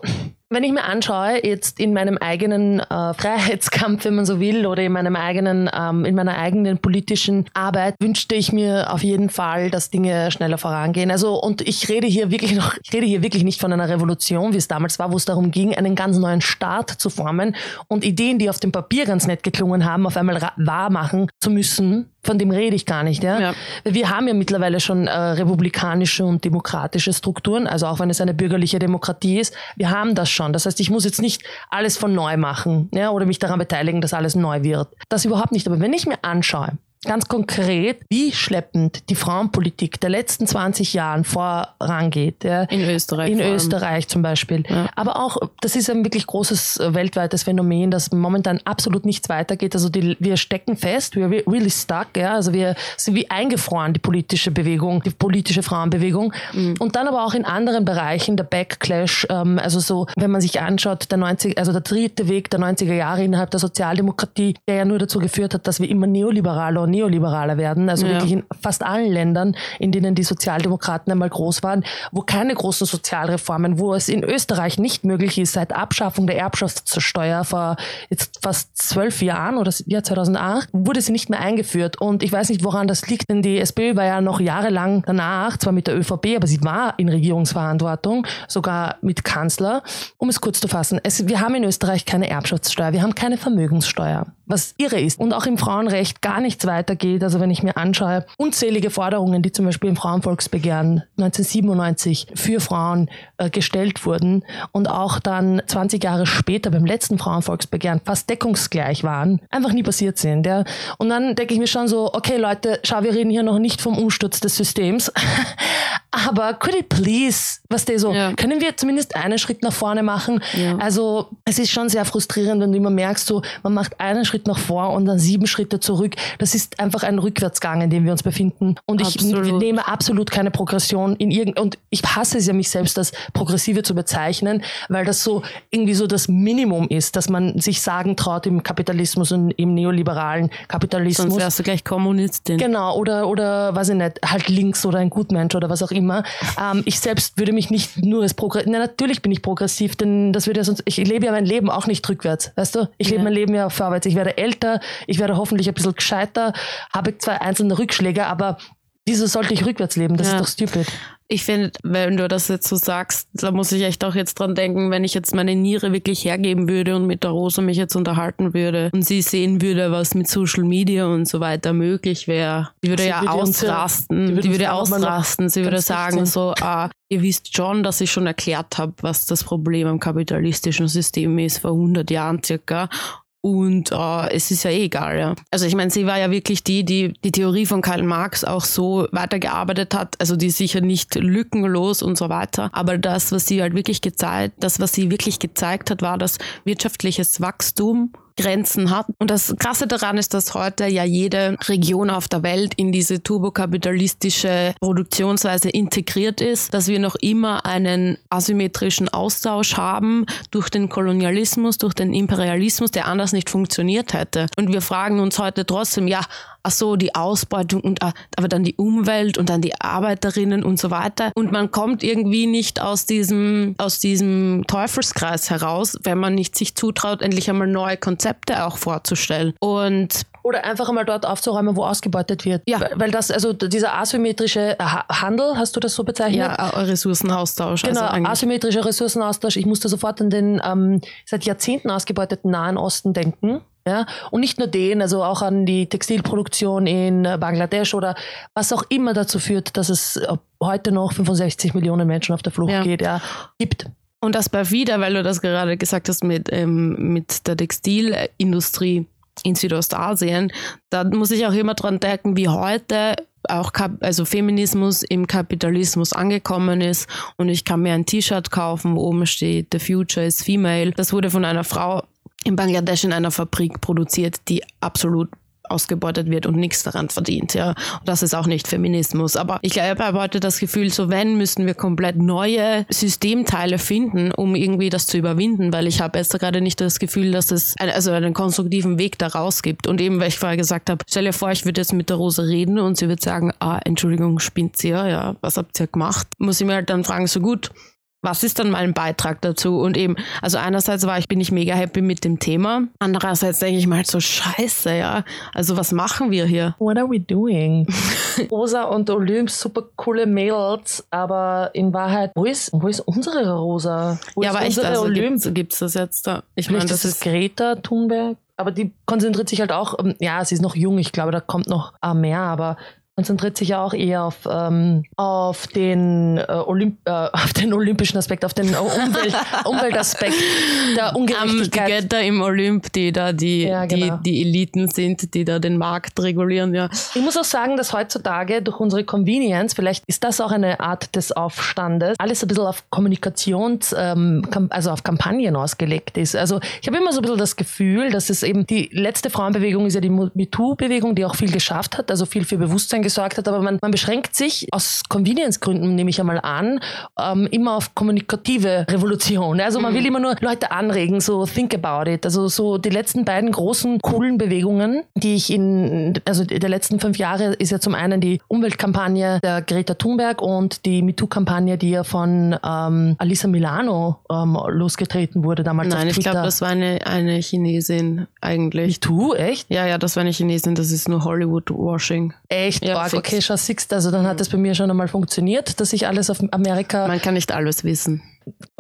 wenn ich mir anschaue, jetzt in meinem eigenen äh, Freiheitskampf, wenn man so will, oder in meinem eigenen, ähm, in meiner eigenen politischen Arbeit, wünschte ich mir auf jeden Fall, dass Dinge schneller vorangehen. Also, und ich rede hier wirklich noch, ich rede hier wirklich nicht von einer Revolution, wie es damals war, wo es darum ging, einen ganz neuen Staat zu formen und Ideen, die auf dem Papier ganz nett geklungen haben, auf einmal ra- wahr machen zu müssen. Von dem rede ich gar nicht. Ja? Ja. Wir haben ja mittlerweile schon äh, republikanische und demokratische Strukturen, also auch wenn es eine bürgerliche Demokratie ist, wir haben das schon. Das heißt, ich muss jetzt nicht alles von neu machen, ja, oder mich daran beteiligen, dass alles neu wird. Das überhaupt nicht. Aber wenn ich mir anschaue, ganz konkret, wie schleppend die Frauenpolitik der letzten zwanzig Jahren vorangeht. Ja. In Österreich. In Österreich zum Beispiel. Ja. Aber auch, das ist ein wirklich großes weltweites Phänomen, dass momentan absolut nichts weitergeht. Also die, wir stecken fest, wir are really stuck. Ja. Also wir sind wie eingefroren, die politische Bewegung, die politische Frauenbewegung. Mhm. Und dann aber auch in anderen Bereichen, der Backlash, ähm, also so, wenn man sich anschaut, der neunziger, also der dritte Weg der neunziger Jahre innerhalb der Sozialdemokratie, der ja nur dazu geführt hat, dass wir immer neoliberaler und neoliberaler werden, also ja. Wirklich in fast allen Ländern, in denen die Sozialdemokraten einmal groß waren, wo keine großen Sozialreformen, wo es in Österreich nicht möglich ist, seit Abschaffung der Erbschaftssteuer vor jetzt fast zwölf Jahren oder ja, zweitausendacht, wurde sie nicht mehr eingeführt. Und ich weiß nicht, woran das liegt, denn die SPÖ war ja noch jahrelang danach, zwar mit der ÖVP, aber sie war in Regierungsverantwortung, sogar mit Kanzler. Um es kurz zu fassen, es, wir haben in Österreich keine Erbschaftssteuer, wir haben keine Vermögenssteuer, was irre ist. Und auch im Frauenrecht gar nichts weiter weitergeht. Also wenn ich mir anschaue, unzählige Forderungen, die zum Beispiel im Frauenvolksbegehren neunzehnhundertsiebenundneunzig für Frauen äh, gestellt wurden und auch dann zwanzig Jahre später beim letzten Frauenvolksbegehren fast deckungsgleich waren, einfach nie passiert sind. Ja. Und dann denke ich mir schon so, okay Leute, schau, wir reden hier noch nicht vom Umsturz des Systems, aber could it please, was der so, ja. Können wir zumindest einen Schritt nach vorne machen? Ja. Also es ist schon sehr frustrierend, wenn du immer merkst, so, man macht einen Schritt nach vor und dann sieben Schritte zurück. Das ist einfach ein Rückwärtsgang, in dem wir uns befinden. Und ich absolut. nehme absolut keine Progression in irgend und ich hasse es ja, mich selbst als Progressive zu bezeichnen, weil das so irgendwie so das Minimum ist, dass man sich sagen traut im Kapitalismus und im neoliberalen Kapitalismus. Sonst wärst du gleich Kommunistin. Genau, oder, oder weiß ich nicht, halt links oder ein Gutmensch oder was auch immer. Ähm, ich selbst würde mich nicht nur als progressiv, na, natürlich bin ich progressiv, denn das würde ja sonst, ich lebe ja mein Leben auch nicht rückwärts, weißt du? Ich ja. lebe mein Leben ja vorwärts. Ich werde älter, ich werde hoffentlich ein bisschen gescheiter, habe ich zwar einzelne Rückschläge, aber wieso sollte ich rückwärts leben? Das ja. ist doch stupid. Ich finde, wenn du das jetzt so sagst, da muss ich echt auch jetzt dran denken, wenn ich jetzt meine Niere wirklich hergeben würde und mit der Rosa mich jetzt unterhalten würde und sie sehen würde, was mit Social Media und so weiter möglich wäre. Die würde sie ja würde ausrasten. Ja, die würde, die würde ausrasten. Sie würde sagen so, ah, ihr wisst schon, dass ich schon erklärt habe, was das Problem am kapitalistischen System ist, vor hundert Jahren circa. Und äh, es ist ja eh egal, ja. Also ich meine, sie war ja wirklich die, die die Theorie von Karl Marx auch so weitergearbeitet hat, also die sicher nicht lückenlos und so weiter, aber das, was sie halt wirklich gezeigt, das, was sie wirklich gezeigt hat, war, dass wirtschaftliches Wachstum Grenzen hat. Und das Krasse daran ist, dass heute ja jede Region auf der Welt in diese turbokapitalistische Produktionsweise integriert ist, dass wir noch immer einen asymmetrischen Austausch haben durch den Kolonialismus, durch den Imperialismus, der anders nicht funktioniert hätte. Und wir fragen uns heute trotzdem, ja, ach so, die Ausbeutung und aber dann die Umwelt und dann die Arbeiterinnen und so weiter. Und man kommt irgendwie nicht aus diesem, aus diesem Teufelskreis heraus, wenn man nicht sich zutraut, endlich einmal neue Konzepte auch vorzustellen. Und Oder einfach einmal dort aufzuräumen, wo ausgebeutet wird. Ja. Weil das, also dieser asymmetrische Handel, hast du das so bezeichnet? Ja, Ressourcenaustausch. Genau, also asymmetrischer Ressourcenaustausch. Ich musste sofort an den ähm, seit Jahrzehnten ausgebeuteten Nahen Osten denken. Ja? Und nicht nur den, also auch an die Textilproduktion in Bangladesch oder was auch immer dazu führt, dass es heute noch fünfundsechzig Millionen Menschen auf der Flucht ja. geht, ja, gibt. Und das bei wieder, weil du das gerade gesagt hast, mit, ähm, mit der Textilindustrie in Südostasien, da muss ich auch immer dran denken, wie heute auch Kap- also Feminismus im Kapitalismus angekommen ist und ich kann mir ein T-Shirt kaufen, wo oben steht The Future is Female. Das wurde von einer Frau in Bangladesch in einer Fabrik produziert, die absolut ausgebeutet wird und nichts daran verdient. Ja. Und das ist auch nicht Feminismus. Aber ich habe heute das Gefühl, so wenn, müssen wir komplett neue Systemteile finden, um irgendwie das zu überwinden, weil ich habe jetzt gerade nicht das Gefühl, dass es ein, also einen konstruktiven Weg daraus gibt. Und eben, weil ich vorher gesagt habe, stell dir vor, ich würde jetzt mit der Rosa reden und sie würde sagen, ah, Entschuldigung, spinnt ihr? Ja, was habt ihr gemacht? Muss ich mir halt dann fragen, so gut, was ist dann mein Beitrag dazu? Und eben, also einerseits war ich, bin ich mega happy mit dem Thema. Andererseits denke ich mal so, scheiße, ja. Also was machen wir hier? What are we doing? Rosa und Olympe, super coole Mädels, aber in Wahrheit, wo ist, wo ist unsere Rosa? Wo ja, ist aber unsere echt, also Olympe? Gibt es das jetzt da? Ich meine, das, das ist Greta Thunberg, aber die konzentriert sich halt auch, ja, sie ist noch jung, ich glaube, da kommt noch mehr, aber konzentriert sich ja auch eher auf, ähm, auf, den, äh, Olymp- äh, auf den olympischen Aspekt, auf den Umwelt- Umweltaspekt der Ungerechtigkeit. Am Götter im Olymp, die da die, ja, genau. die, die Eliten sind, die da den Markt regulieren. Ja. Ich muss auch sagen, dass heutzutage durch unsere Convenience, vielleicht ist das auch eine Art des Aufstandes, alles ein bisschen auf Kommunikations-, ähm, also auf Kampagnen ausgelegt ist. Also ich habe immer so ein bisschen das Gefühl, dass es eben die letzte Frauenbewegung ist ja die MeToo-Bewegung, die auch viel geschafft hat, also viel für Bewusstsein gesagt hat, aber man, man beschränkt sich aus Convenience-Gründen, nehme ich einmal an, ähm, immer auf kommunikative Revolution. Also man mhm. will immer nur Leute anregen, so think about it. Also so die letzten beiden großen, coolen Bewegungen, die ich in, also der letzten fünf Jahre ist ja zum einen die Umweltkampagne der Greta Thunberg und die MeToo-Kampagne, die ja von ähm, Alyssa Milano ähm, losgetreten wurde damals. Nein, ich glaube, das war eine, eine Chinesin eigentlich. MeToo, echt? Ja, ja, das war eine Chinesin, das ist nur Hollywood-Washing. Echt? Ja. Okay, schau, siehst du, also dann hat das bei mir schon einmal funktioniert, dass ich alles auf Amerika... Man kann nicht alles wissen.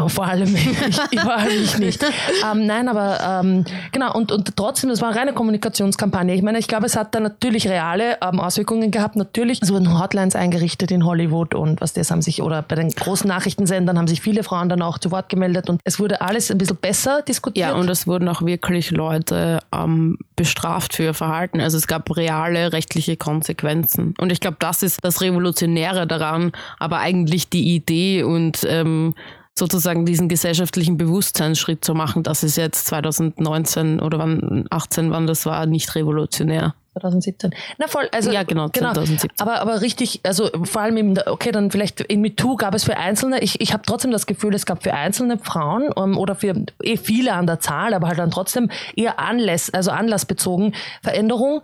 Vor allem ich, überall ich nicht. Ähm, nein, aber ähm, genau, und, und trotzdem, das war eine reine Kommunikationskampagne. Ich meine, ich glaube, es hat da natürlich reale ähm, Auswirkungen gehabt. Natürlich es wurden Hotlines eingerichtet in Hollywood und was das haben sich, oder bei den großen Nachrichtensendern haben sich viele Frauen dann auch zu Wort gemeldet und es wurde alles ein bisschen besser diskutiert. Ja, und es wurden auch wirklich Leute ähm, bestraft für ihr Verhalten. Also es gab reale rechtliche Konsequenzen. Und ich glaube, das ist das Revolutionäre daran, aber eigentlich die Idee und ähm, sozusagen diesen gesellschaftlichen Bewusstseinsschritt zu machen, das ist jetzt zweitausendneunzehn oder wann, achtzehn, wann das war, nicht revolutionär. zweitausendsiebzehn. Na voll, also ja, genau, genau. zweitausendsiebzehn. Aber, aber richtig, also vor allem, eben, okay, dann vielleicht in MeToo gab es für Einzelne, ich, ich habe trotzdem das Gefühl, es gab für einzelne Frauen um, oder für eh viele an der Zahl, aber halt dann trotzdem eher Anlass, also anlassbezogen Veränderung.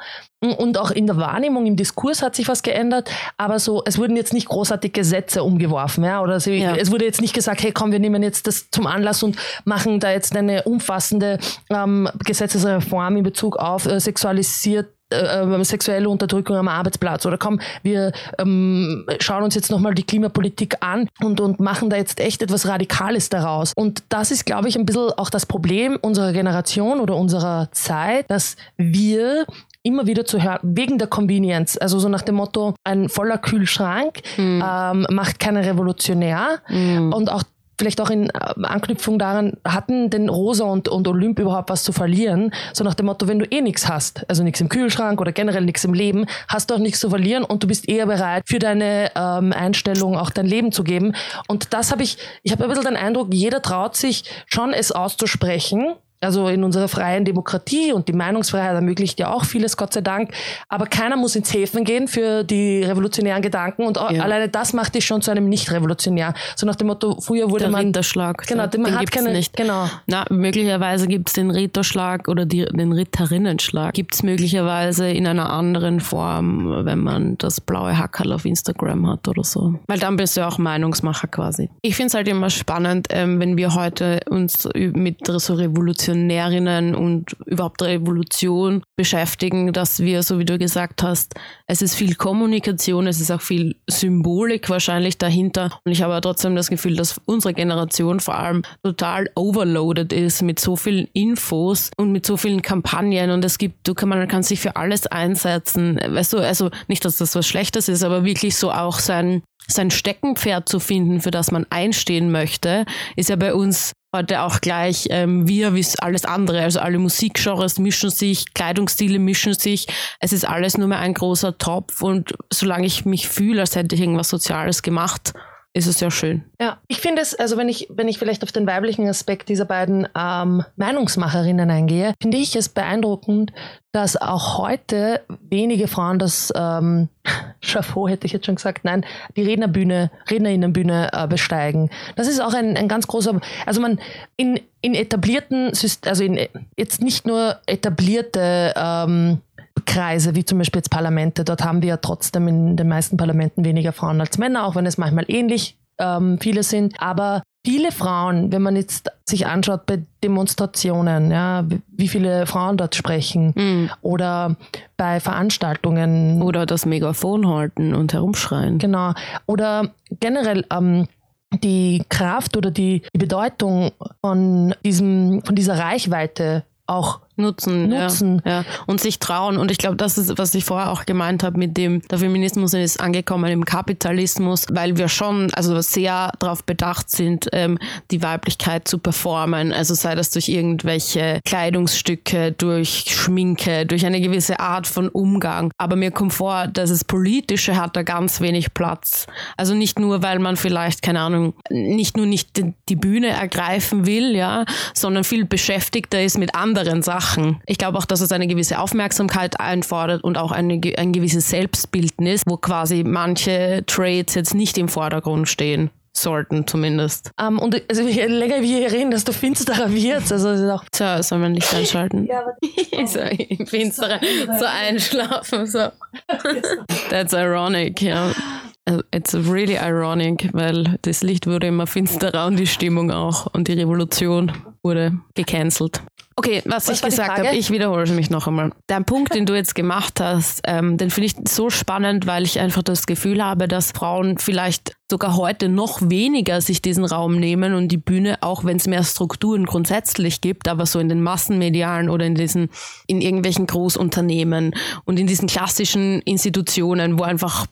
Und auch in der Wahrnehmung, im Diskurs hat sich was geändert, aber so, es wurden jetzt nicht großartig Gesetze umgeworfen, ja, oder so, ja. Es wurde jetzt nicht gesagt, hey komm, wir nehmen jetzt das zum Anlass und machen da jetzt eine umfassende ähm, Gesetzesreform in Bezug auf äh, sexualisiert Äh, sexuelle Unterdrückung am Arbeitsplatz oder komm, wir ähm, schauen uns jetzt nochmal die Klimapolitik an und, und machen da jetzt echt etwas Radikales daraus. Und das ist, glaube ich, ein bisschen auch das Problem unserer Generation oder unserer Zeit, dass wir immer wieder zu hören, wegen der Convenience, also so nach dem Motto, ein voller Kühlschrank mhm. ähm, macht keinen Revolutionär mhm. und auch vielleicht auch in Anknüpfung daran, hatten denn Rosa und, und Olympe überhaupt was zu verlieren? So nach dem Motto, wenn du eh nichts hast, also nichts im Kühlschrank oder generell nichts im Leben, hast du auch nichts zu verlieren und du bist eher bereit, für deine ähm, Einstellung auch dein Leben zu geben. Und das habe ich, ich habe ein bisschen den Eindruck, jeder traut sich schon, es auszusprechen, Also in unserer freien Demokratie, und die Meinungsfreiheit ermöglicht ja auch vieles, Gott sei Dank. Aber keiner muss ins Häfen gehen für die revolutionären Gedanken. Und ja. alleine das macht dich schon zu einem Nicht-Revolutionär. So nach dem Motto, früher wurde der man... Der Ritterschlag. Genau, den, den gibt es nicht. Genau. Na, möglicherweise gibt es den Ritterschlag oder die, den Ritterinnenschlag. Gibt es möglicherweise in einer anderen Form, wenn man das blaue Hackerl auf Instagram hat oder so. Weil dann bist du auch Meinungsmacher quasi. Ich finde es halt immer spannend, ähm, wenn wir heute uns mit so Revolution und überhaupt Revolution beschäftigen, dass wir, so wie du gesagt hast, es ist viel Kommunikation, es ist auch viel Symbolik wahrscheinlich dahinter. Und ich habe trotzdem das Gefühl, dass unsere Generation vor allem total overloaded ist mit so vielen Infos und mit so vielen Kampagnen. Und es gibt, du kann, man kann sich für alles einsetzen. Weißt du, also nicht, dass das was Schlechtes ist, aber wirklich so auch sein, sein Steckenpferd zu finden, für das man einstehen möchte, ist ja bei uns heute auch gleich ähm, wir wie alles andere. Also alle Musikgenres mischen sich, Kleidungsstile mischen sich. Es ist alles nur mehr ein großer Topf, und solange ich mich fühle, als hätte ich irgendwas Soziales gemacht, ist es ja schön. Ja, ich finde es, also wenn ich, wenn ich vielleicht auf den weiblichen Aspekt dieser beiden ähm, Meinungsmacherinnen eingehe, finde ich es beeindruckend, dass auch heute wenige Frauen das ähm, Chapeau, hätte ich jetzt schon gesagt, nein, die Rednerbühne, Rednerinnenbühne äh, besteigen. Das ist auch ein, ein ganz großer, also man in, in etablierten, also in jetzt nicht nur etablierte ähm, Kreise, wie zum Beispiel jetzt Parlamente, dort haben wir ja trotzdem in den meisten Parlamenten weniger Frauen als Männer, auch wenn es manchmal ähnlich ähm, viele sind. Aber viele Frauen, wenn man jetzt sich anschaut bei Demonstrationen, ja, wie viele Frauen dort sprechen mhm. oder bei Veranstaltungen. Oder das Megafon halten und herumschreien. Genau. Oder generell ähm, die Kraft oder die, die Bedeutung von diesem, von dieser Reichweite auch nutzen, nutzen. Ja, ja. Und sich trauen. Und ich glaube, das ist, was ich vorher auch gemeint habe mit dem, der Feminismus ist angekommen im Kapitalismus, weil wir schon also sehr darauf bedacht sind, ähm, die Weiblichkeit zu performen. Also sei das durch irgendwelche Kleidungsstücke, durch Schminke, durch eine gewisse Art von Umgang. Aber mir kommt vor, dass es Politische hat da ganz wenig Platz. Also nicht nur, weil man vielleicht, keine Ahnung, nicht nur nicht die Bühne ergreifen will, ja, sondern viel beschäftigter ist mit anderen Sachen. Ich glaube auch, dass es eine gewisse Aufmerksamkeit einfordert und auch eine, ein gewisses Selbstbildnis, wo quasi manche Traits jetzt nicht im Vordergrund stehen sollten, zumindest. Um, und also, je länger wir hier reden, desto finsterer wird's. Also, es ist auch so, soll man Licht einschalten? Ja, aber so, finsterer, so einschlafen. So. That's ironic, ja. Yeah. It's really ironic, weil das Licht wurde immer finsterer und die Stimmung auch und die Revolution wurde gecancelt. Okay, was, was ich gesagt habe, ich wiederhole mich noch einmal. Der Punkt, den du jetzt gemacht hast, ähm, den finde ich so spannend, weil ich einfach das Gefühl habe, dass Frauen vielleicht sogar heute noch weniger sich diesen Raum nehmen und die Bühne, auch wenn es mehr Strukturen grundsätzlich gibt, aber so in den Massenmedialen oder in diesen, in irgendwelchen Großunternehmen und in diesen klassischen Institutionen, wo einfach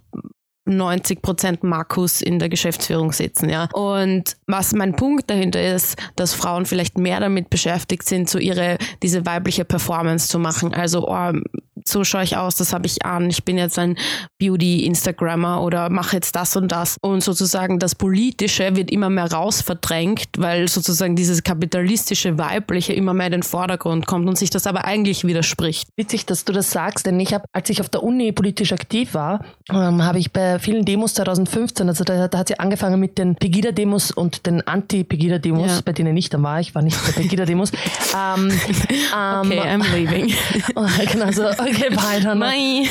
neunzig Prozent Markus in der Geschäftsführung sitzen, ja. Und was mein Punkt dahinter ist, dass Frauen vielleicht mehr damit beschäftigt sind, so ihre, diese weibliche Performance zu machen. Also, oh, so schaue ich aus, das habe ich an, ich bin jetzt ein Beauty-Instagrammer oder mache jetzt das und das. Und sozusagen das Politische wird immer mehr rausverdrängt, weil sozusagen dieses kapitalistische Weibliche immer mehr in den Vordergrund kommt und sich das aber eigentlich widerspricht. Witzig, dass du das sagst, denn ich habe, als ich auf der Uni politisch aktiv war, ähm, habe ich bei vielen Demos zwanzig fünfzehn, also da, da hat sie angefangen mit den Pegida-Demos und den Anti-Pegida-Demos, ja. bei denen ich da war, ich war nicht bei Pegida-Demos. um, um, okay, I'm leaving. Genau, so, okay, bye. Bye.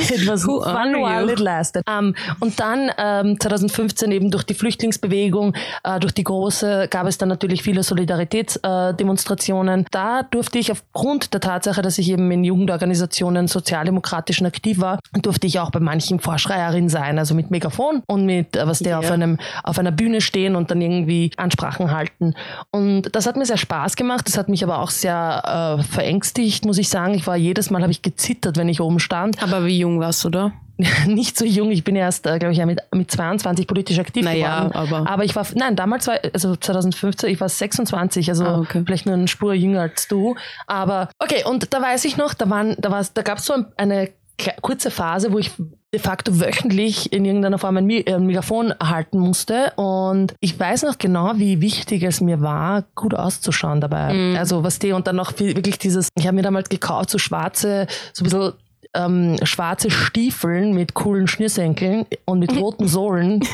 It was Who fun while it lasted. Um, und dann um, zwanzig fünfzehn eben durch die Flüchtlingsbewegung, uh, durch die große, gab es dann natürlich viele Solidaritätsdemonstrationen. Uh, da durfte ich aufgrund der Tatsache, dass ich eben in Jugendorganisationen sozialdemokratischen aktiv war, durfte ich auch bei manchen Vorschreierin sein, also mit Megafon und mit, was der yeah. auf einem, auf einer Bühne stehen und dann irgendwie Ansprachen halten. Und das hat mir sehr Spaß gemacht, das hat mich aber auch sehr äh, verängstigt, muss ich sagen. Ich war jedes Mal, habe ich gezittert, wenn ich oben stand. Aber wie jung warst du da? Nicht so jung, ich bin erst, glaube ich, mit, mit zweiundzwanzig politisch aktiv naja, geworden. Aber. aber ich war, nein, damals war, also zwanzig fünfzehn, ich war sechsundzwanzig, also ah, okay. vielleicht nur eine Spur jünger als du. Aber okay, und da weiß ich noch, da waren, da war, da gab es so eine kurze Phase, wo ich de facto wöchentlich in irgendeiner Form ein Mikrofon erhalten musste. Und ich weiß noch genau, wie wichtig es mir war, gut auszuschauen dabei. Mhm. Also was die und dann noch wirklich dieses, ich habe mir damals gekauft, so schwarze, so ein bisschen ähm, schwarze Stiefeln mit coolen Schnürsenkeln und mit roten Sohlen.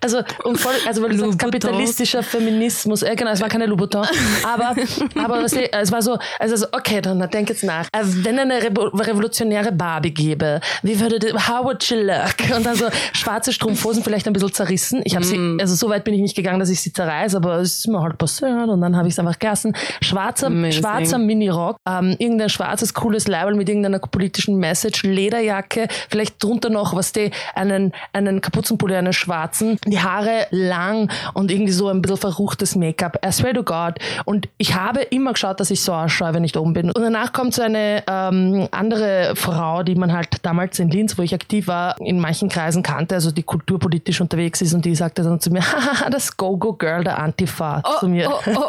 Also, und voll, also weil du sagst, kapitalistischer Feminismus, äh, genau, es war keine Louboutin, aber, aber was, es war so, also okay, dann denk jetzt nach, also, wenn eine Revo- revolutionäre Barbie gäbe, wie würde die, Howard Schiller, und dann so schwarze Strumpfhosen vielleicht ein bisschen zerrissen, ich habe sie, mm. also so weit bin ich nicht gegangen, dass ich sie zerreiße, aber es ist mir halt passiert und dann habe ich es einfach gelassen, schwarzer, schwarzer Minirock, ähm, irgendein schwarzes, cooles Label mit irgendeiner politischen Message, Lederjacke, vielleicht drunter noch, was die, einen, einen Kapuzenpulli, einen schwarzen, die Haare lang und irgendwie so ein bisschen verruchtes Make-up. I swear to God. Und ich habe immer geschaut, dass ich so ausschaue, wenn ich da oben bin. Und danach kommt so eine ähm, andere Frau, die man halt damals in Linz, wo ich aktiv war, in manchen Kreisen kannte, also die kulturpolitisch unterwegs ist, und die sagte dann zu mir, haha, das Go-Go-Girl der Antifa. Oh, zu mir. Oh, oh.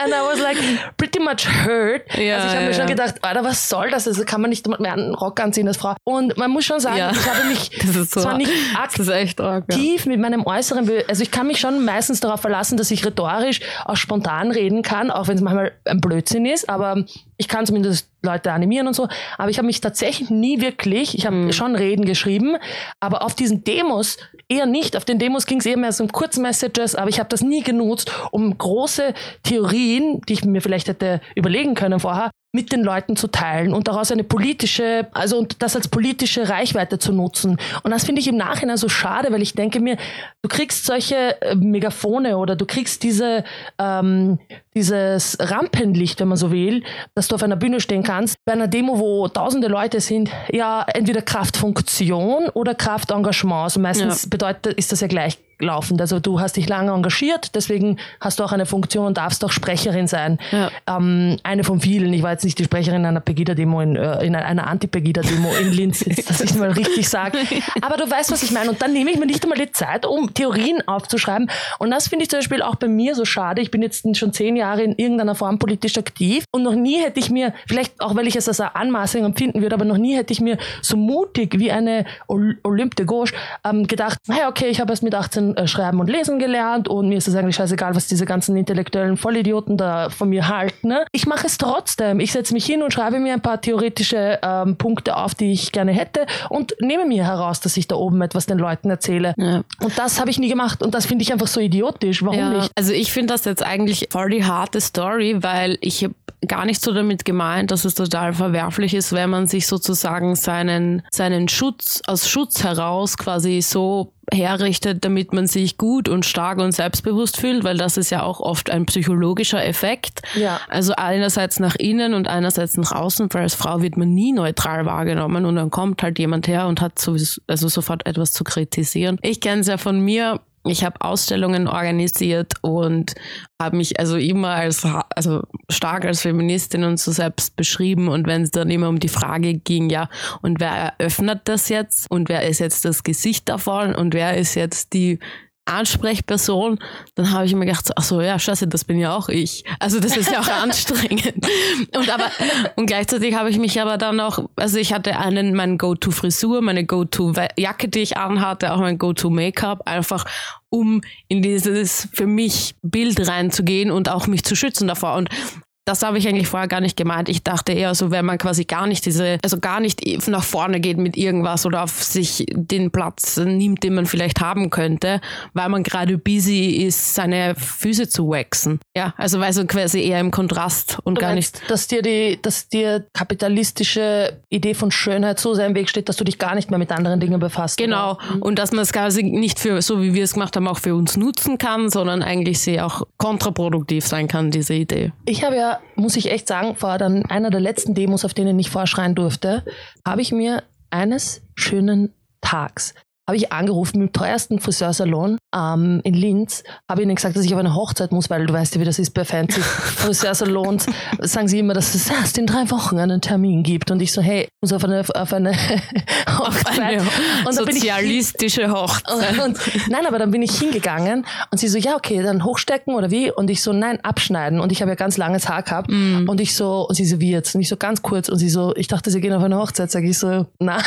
And I was like, pretty much hurt. Ja, also ich habe ja, mir schon gedacht, Alter, was soll das? Also kann man nicht mehr einen Rock anziehen als Frau. Und man muss schon sagen, ja, ich habe mich so zwar nicht aktiv arg, ja. mit meinem Äußeren, also ich kann mich schon meistens darauf verlassen, dass ich rhetorisch auch spontan reden kann, auch wenn es manchmal ein Blödsinn ist, aber ich kann zumindest Leute animieren und so, aber ich habe mich tatsächlich nie wirklich, ich habe mhm. schon Reden geschrieben, aber auf diesen Demos eher nicht. Auf den Demos ging es eher mehr so um Kurzmessages, aber ich habe das nie genutzt, um große Theorien, die ich mir vielleicht hätte überlegen können vorher, mit den Leuten zu teilen und daraus eine politische, also und das als politische Reichweite zu nutzen. Und das finde ich im Nachhinein so schade, weil ich denke mir, du kriegst solche Megafone oder du kriegst diese, ähm, dieses Rampenlicht, wenn man so will, dass du auf einer Bühne stehen kannst, bei einer Demo, wo tausende Leute sind, ja, entweder Kraft Funktion oder Kraft Engagement. Also meistens ja. bedeutet, ist das ja gleich. Laufend. Also du hast dich lange engagiert, deswegen hast du auch eine Funktion und darfst auch Sprecherin sein. Ja. Ähm, eine von vielen. Ich war jetzt nicht die Sprecherin einer Pegida-Demo, in, äh, in einer Anti-Pegida-Demo in Linz, jetzt, dass ich es mal richtig sage. Aber du weißt, was ich meine. Und dann nehme ich mir nicht einmal die Zeit, um Theorien aufzuschreiben. Und das finde ich zum Beispiel auch bei mir so schade. Ich bin jetzt schon zehn Jahre in irgendeiner Form politisch aktiv und noch nie hätte ich mir, vielleicht auch, weil ich es als eine Anmaßung empfinden würde, aber noch nie hätte ich mir so mutig wie eine Olympe de Gouges ähm, gedacht, hey, okay, ich habe erst mit achtzehn Schreiben und Lesen gelernt und mir ist es eigentlich scheißegal, was diese ganzen intellektuellen Vollidioten da von mir halten. Ne? Ich mache es trotzdem. Ich setze mich hin und schreibe mir ein paar theoretische ähm, Punkte auf, die ich gerne hätte und nehme mir heraus, dass ich da oben etwas den Leuten erzähle. Ja. Und das habe ich nie gemacht und das finde ich einfach so idiotisch. Warum ja. nicht? Also ich finde das jetzt eigentlich voll die harte Story, weil ich habe gar nicht so damit gemeint, dass es total verwerflich ist, wenn man sich sozusagen seinen, seinen Schutz, aus Schutz heraus quasi so herrichtet, damit man sich gut und stark und selbstbewusst fühlt, weil das ist ja auch oft ein psychologischer Effekt. Ja. Also einerseits nach innen und einerseits nach außen, weil als Frau wird man nie neutral wahrgenommen und dann kommt halt jemand her und hat sowieso, also sofort etwas zu kritisieren. Ich kenne es ja von mir. Ich habe Ausstellungen organisiert und habe mich also immer als also stark als Feministin und so selbst beschrieben. Und wenn es dann immer um die Frage ging, ja, und wer eröffnet das jetzt? Und wer ist jetzt das Gesicht davon? Und wer ist jetzt die Ansprechperson? Dann habe ich immer gedacht, ach so, ja, scheiße, das bin ja auch ich. Also das ist ja auch anstrengend. Und aber und gleichzeitig habe ich mich aber dann auch, also ich hatte einen, meine Go-To-Frisur, meine Go-To-Jacke, die ich anhatte, auch mein Go-To-Make-up, einfach um in dieses für mich Bild reinzugehen und auch mich zu schützen davor. Und das habe ich eigentlich vorher gar nicht gemeint. Ich dachte eher so, wenn man quasi gar nicht diese, also gar nicht nach vorne geht mit irgendwas oder auf sich den Platz nimmt, den man vielleicht haben könnte, weil man gerade busy ist, seine Füße zu waxen. Ja, also weil so quasi eher im Kontrast und du gar meinst, nicht. Dass dir die, dass dir kapitalistische Idee von Schönheit so sehr im Weg steht, dass du dich gar nicht mehr mit anderen Dingen befasst. Genau. Oder? Und dass man es quasi nicht für, so wie wir es gemacht haben, auch für uns nutzen kann, sondern eigentlich sie auch kontraproduktiv sein kann, diese Idee. Ich habe ja muss ich echt sagen, vor dann einer der letzten Demos, auf denen ich vorschreien durfte, habe ich mir eines schönen Tags habe ich angerufen mit dem teuersten Friseursalon ähm, in Linz, habe ihnen gesagt, dass ich auf eine Hochzeit muss, weil du weißt ja, wie das ist bei fancy Friseursalons, sagen sie immer, dass es erst in drei Wochen einen Termin gibt und ich so, hey, muss auf eine, auf eine Hochzeit. Auf eine sozialistische Hochzeit. Und, und, nein, aber dann bin ich hingegangen und sie so, ja, okay, dann hochstecken oder wie? Und ich so, nein, abschneiden. Und ich habe ja ganz langes Haar gehabt mm. und ich so, und sie so, wie jetzt? Und ich so, ganz kurz. Und sie so, ich dachte, sie gehen auf eine Hochzeit. Sag ich so, na,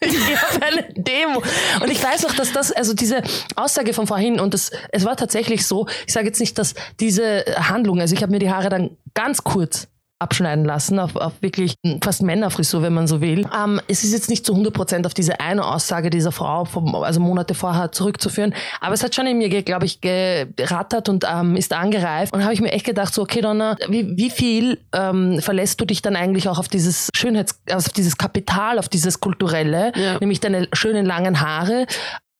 ich gehe auf eine Demo. Und ich weiß noch, dass das, also diese Aussage von vorhin und das, es war tatsächlich so, ich sage jetzt nicht, dass diese Handlung, also ich habe mir die Haare dann ganz kurz abschneiden lassen, auf, auf wirklich fast Männerfrisur, wenn man so will. Ähm, es ist jetzt nicht zu hundert Prozent auf diese eine Aussage dieser Frau, vom, also Monate vorher zurückzuführen, aber es hat schon in mir, glaube ich, gerattert und ähm, ist angereift und habe ich mir echt gedacht, so, okay, Donna, wie, wie viel ähm, verlässt du dich dann eigentlich auch auf dieses Schönheits-, auf dieses Kapital, auf dieses Kulturelle, ja. nämlich deine schönen langen Haare?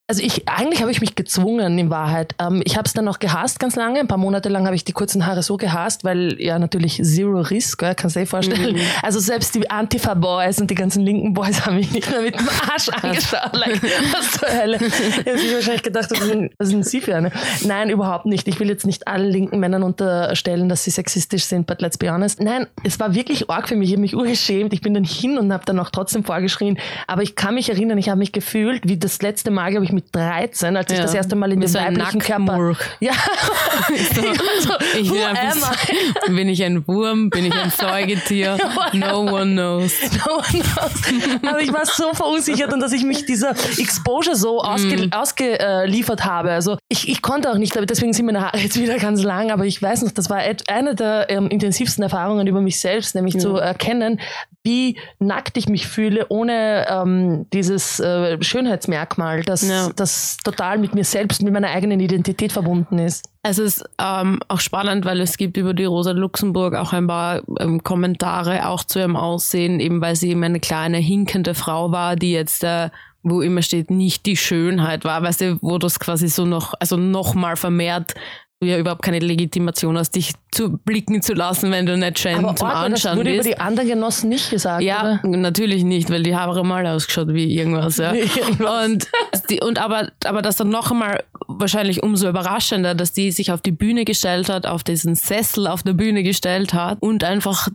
Also ich, eigentlich habe ich mich gezwungen, in Wahrheit. Ähm, ich habe es dann auch gehasst ganz lange. Ein paar Monate lang habe ich die kurzen Haare so gehasst, weil ja natürlich Zero Risk, gell, kannst du dir vorstellen. Mhm. Also selbst die Antifa-Boys und die ganzen linken Boys haben mich nicht mehr mit dem Arsch angeschaut. Like, was zur Hölle. Ich habe sich wahrscheinlich gedacht, was sind, was sind Sie für eine? Nein, überhaupt nicht. Ich will jetzt nicht allen linken Männern unterstellen, dass sie sexistisch sind, but let's be honest. Nein, es war wirklich arg für mich. Ich habe mich urgeschämt. Ich bin dann hin und habe dann auch trotzdem vorgeschrien. Aber ich kann mich erinnern, ich habe mich gefühlt, wie das letzte Mal, glaube ich, mit dreizehn, als ja. ich das erste Mal in dem weiblichen Körper... Ja. so, so, ich bin, ein, bin ich ein Wurm? Bin ich ein Säugetier? No one knows. No one knows. Aber ich war so verunsichert und dass ich mich dieser Exposure so ausge, mm. ausgeliefert habe. Also ich, ich konnte auch nicht, deswegen sind meine Haare jetzt wieder ganz lang, aber ich weiß noch, das war eine der ähm, intensivsten Erfahrungen über mich selbst, nämlich ja. zu erkennen, wie nackt ich mich fühle, ohne ähm, dieses äh, Schönheitsmerkmal, das, ja. das total mit mir selbst, mit meiner eigenen Identität verbunden ist. Es ist ähm, auch spannend, weil es gibt über die Rosa Luxemburg auch ein paar ähm, Kommentare auch zu ihrem Aussehen, eben weil sie eben eine kleine hinkende Frau war, die jetzt... Äh, wo immer steht, nicht die Schönheit war, weißt du, wo das quasi so noch, also nochmal vermehrt, du ja überhaupt keine Legitimation hast, dich zu blicken zu lassen, wenn du nicht schön zum Anschauen bist. Aber wurde über die anderen Genossen nicht gesagt, ja, oder? Natürlich nicht, weil die haben mal ausgeschaut wie irgendwas, ja. und, die, und aber, aber das dann noch einmal wahrscheinlich umso überraschender, dass die sich auf die Bühne gestellt hat, auf diesen Sessel auf der Bühne gestellt hat und einfach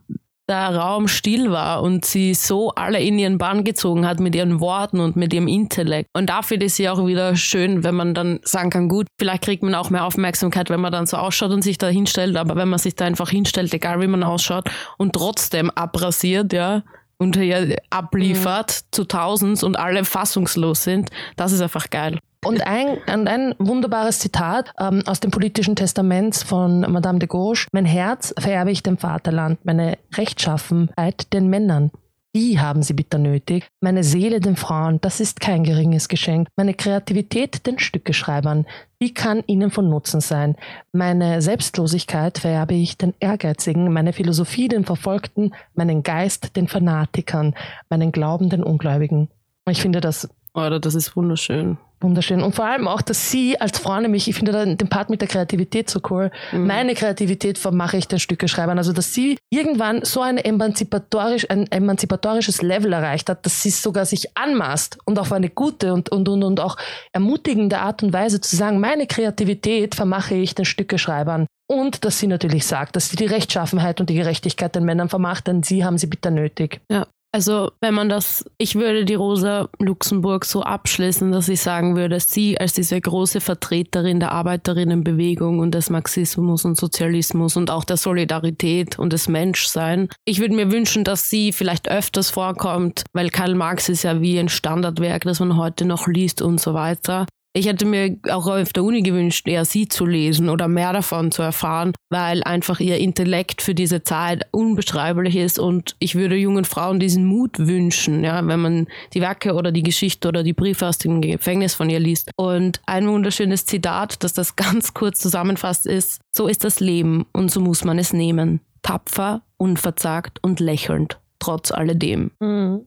der Raum still war und sie so alle in ihren Bann gezogen hat mit ihren Worten und mit ihrem Intellekt. Und dafür ist sie auch wieder schön, wenn man dann sagen kann, gut, vielleicht kriegt man auch mehr Aufmerksamkeit, wenn man dann so ausschaut und sich da hinstellt, aber wenn man sich da einfach hinstellt, egal wie man ausschaut und trotzdem abrasiert, ja, und ja, abliefert mhm. zu tausend und alle fassungslos sind, das ist einfach geil. Und ein, und ein wunderbares Zitat ähm, aus dem politischen Testament von Madame de Gouges. Mein Herz vererbe ich dem Vaterland, meine Rechtschaffenheit den Männern. Die haben sie bitter nötig. Meine Seele den Frauen, das ist kein geringes Geschenk. Meine Kreativität den Stückeschreibern, die kann ihnen von Nutzen sein. Meine Selbstlosigkeit vererbe ich den Ehrgeizigen, meine Philosophie den Verfolgten, meinen Geist den Fanatikern, meinen Glauben den Ungläubigen. Ich finde das... Oder das ist wunderschön. Wunderschön. Und vor allem auch, dass sie als Frau nämlich, ich finde den Part mit der Kreativität so cool, mhm. meine Kreativität vermache ich den Stückeschreibern. Also, dass sie irgendwann so ein, emanzipatorisch, ein emanzipatorisches Level erreicht hat, dass sie sogar sich anmaßt und auf eine gute und, und, und, und auch ermutigende Art und Weise zu sagen, meine Kreativität vermache ich den Stückeschreibern. Und dass sie natürlich sagt, dass sie die Rechtschaffenheit und die Gerechtigkeit den Männern vermacht, denn sie haben sie bitter nötig. Ja. Also wenn man das, ich würde die Rosa Luxemburg so abschließen, dass ich sagen würde, sie als diese große Vertreterin der Arbeiterinnenbewegung und des Marxismus und Sozialismus und auch der Solidarität und des Menschsein. Ich würde mir wünschen, dass sie vielleicht öfters vorkommt, weil Karl Marx ist ja wie ein Standardwerk, das man heute noch liest und so weiter. Ich hätte mir auch auf der Uni gewünscht, eher sie zu lesen oder mehr davon zu erfahren, weil einfach ihr Intellekt für diese Zeit unbeschreiblich ist und ich würde jungen Frauen diesen Mut wünschen, ja, wenn man die Werke oder die Geschichte oder die Briefe aus dem Gefängnis von ihr liest. Und ein wunderschönes Zitat, das das ganz kurz zusammenfasst ist, so ist das Leben und so muss man es nehmen. Tapfer, unverzagt und lächelnd. Trotz alledem. Mm.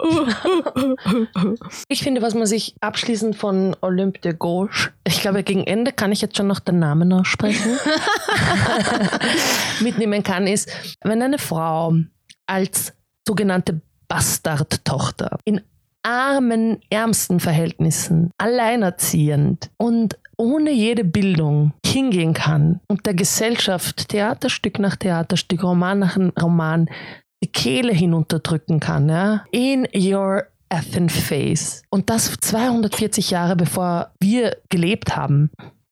Ich finde, was man sich abschließend von Olympe de Gouges, ich glaube, gegen Ende kann ich jetzt schon noch den Namen aussprechen, mitnehmen kann, ist, wenn eine Frau als sogenannte Bastardtochter in armen, ärmsten Verhältnissen, alleinerziehend und ohne jede Bildung hingehen kann und der Gesellschaft Theaterstück nach Theaterstück, Roman nach Roman die Kehle hinunterdrücken kann. Ja? In your effing face. Und das zweihundertvierzig Jahre bevor wir gelebt haben.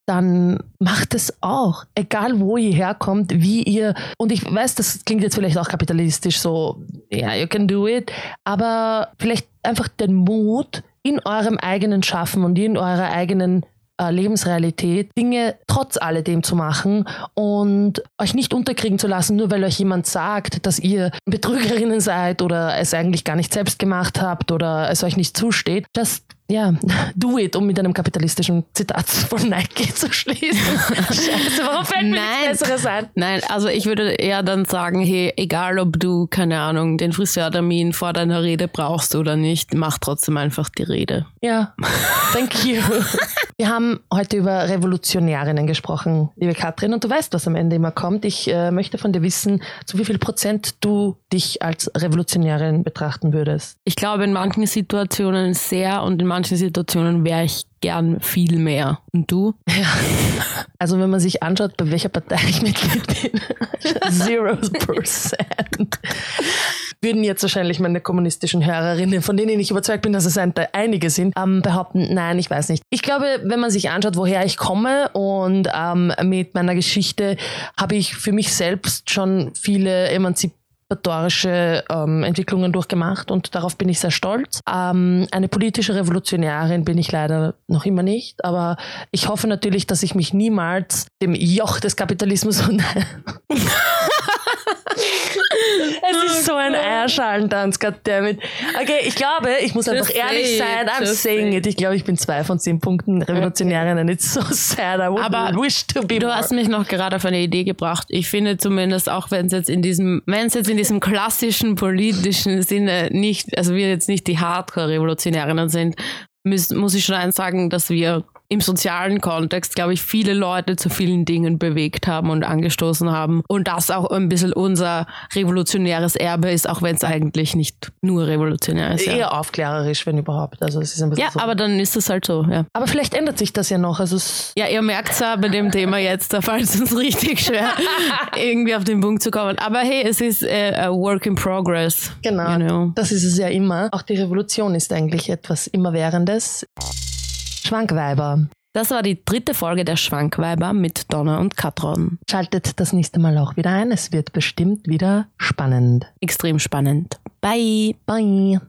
Dann macht es auch, egal wo ihr herkommt, wie ihr, und ich weiß, das klingt jetzt vielleicht auch kapitalistisch so, ja, yeah, you can do it, aber vielleicht einfach den Mut, in eurem eigenen Schaffen und in eurer eigenen äh, Lebensrealität Dinge trotz alledem zu machen und euch nicht unterkriegen zu lassen, nur weil euch jemand sagt, dass ihr Betrügerinnen seid oder es eigentlich gar nicht selbst gemacht habt oder es euch nicht zusteht. Das Ja, do it, um mit einem kapitalistischen Zitat von Nike zu schließen. Scheiße, warum fällt mir nichts Besseres ein? Nein, also ich würde eher dann sagen, hey, egal ob du, keine Ahnung, den Friseurtermin vor deiner Rede brauchst oder nicht, mach trotzdem einfach die Rede. Ja, thank you. Wir haben heute über Revolutionärinnen gesprochen, liebe Katrin, und du weißt, was am Ende immer kommt. Ich äh, möchte von dir wissen, zu wie viel Prozent du dich als Revolutionärin betrachten würdest. Ich glaube, in manchen Situationen sehr und in manchen In manchen Situationen wäre ich gern viel mehr. Und du? Ja. Also wenn man sich anschaut, bei welcher Partei ich Mitglied bin, zero percent, würden jetzt wahrscheinlich meine kommunistischen Hörerinnen, von denen ich überzeugt bin, dass es ein, einige sind, ähm, behaupten, nein, ich weiß nicht. Ich glaube, wenn man sich anschaut, woher ich komme und ähm, mit meiner Geschichte, habe ich für mich selbst schon viele Emanzipationen, Rhetorische ähm, Entwicklungen durchgemacht und darauf bin ich sehr stolz. Ähm, eine politische Revolutionärin bin ich leider noch immer nicht, aber ich hoffe natürlich, dass ich mich niemals dem Joch des Kapitalismus und es ist so ein Eierschalentanz, goddammit. Okay, ich glaube, ich muss einfach ehrlich sein, I'm saying it. Ich glaube, ich bin zwei von zehn Punkten Revolutionärin and it's so sad, I would wish to be more. Du hast mich noch gerade auf eine Idee gebracht. Ich finde zumindest, auch wenn es jetzt in diesem, wenn es jetzt in diesem klassischen politischen Sinne nicht, also wir jetzt nicht die Hardcore-Revolutionärinnen sind, muss, muss ich schon eins sagen, dass wir im sozialen Kontext, glaube ich, viele Leute zu vielen Dingen bewegt haben und angestoßen haben. Und das auch ein bisschen unser revolutionäres Erbe ist, auch wenn es eigentlich nicht nur revolutionär ist. Ja. Eher aufklärerisch, wenn überhaupt. Also es ist ein bisschen ja, so. Aber dann ist es halt so. Ja. Aber vielleicht ändert sich das ja noch. Also es ja, ihr merkt es ja bei dem Thema jetzt, da fällt es uns richtig schwer, irgendwie auf den Punkt zu kommen. Aber hey, es ist äh, a work in progress. Genau, you know. Das ist es ja immer. Auch die Revolution ist eigentlich etwas Immerwährendes. Schwankweiber. Das war die dritte Folge der Schwankweiber mit Donna und Katron. Schaltet das nächste Mal auch wieder ein. Es wird bestimmt wieder spannend. Extrem spannend. Bye. Bye.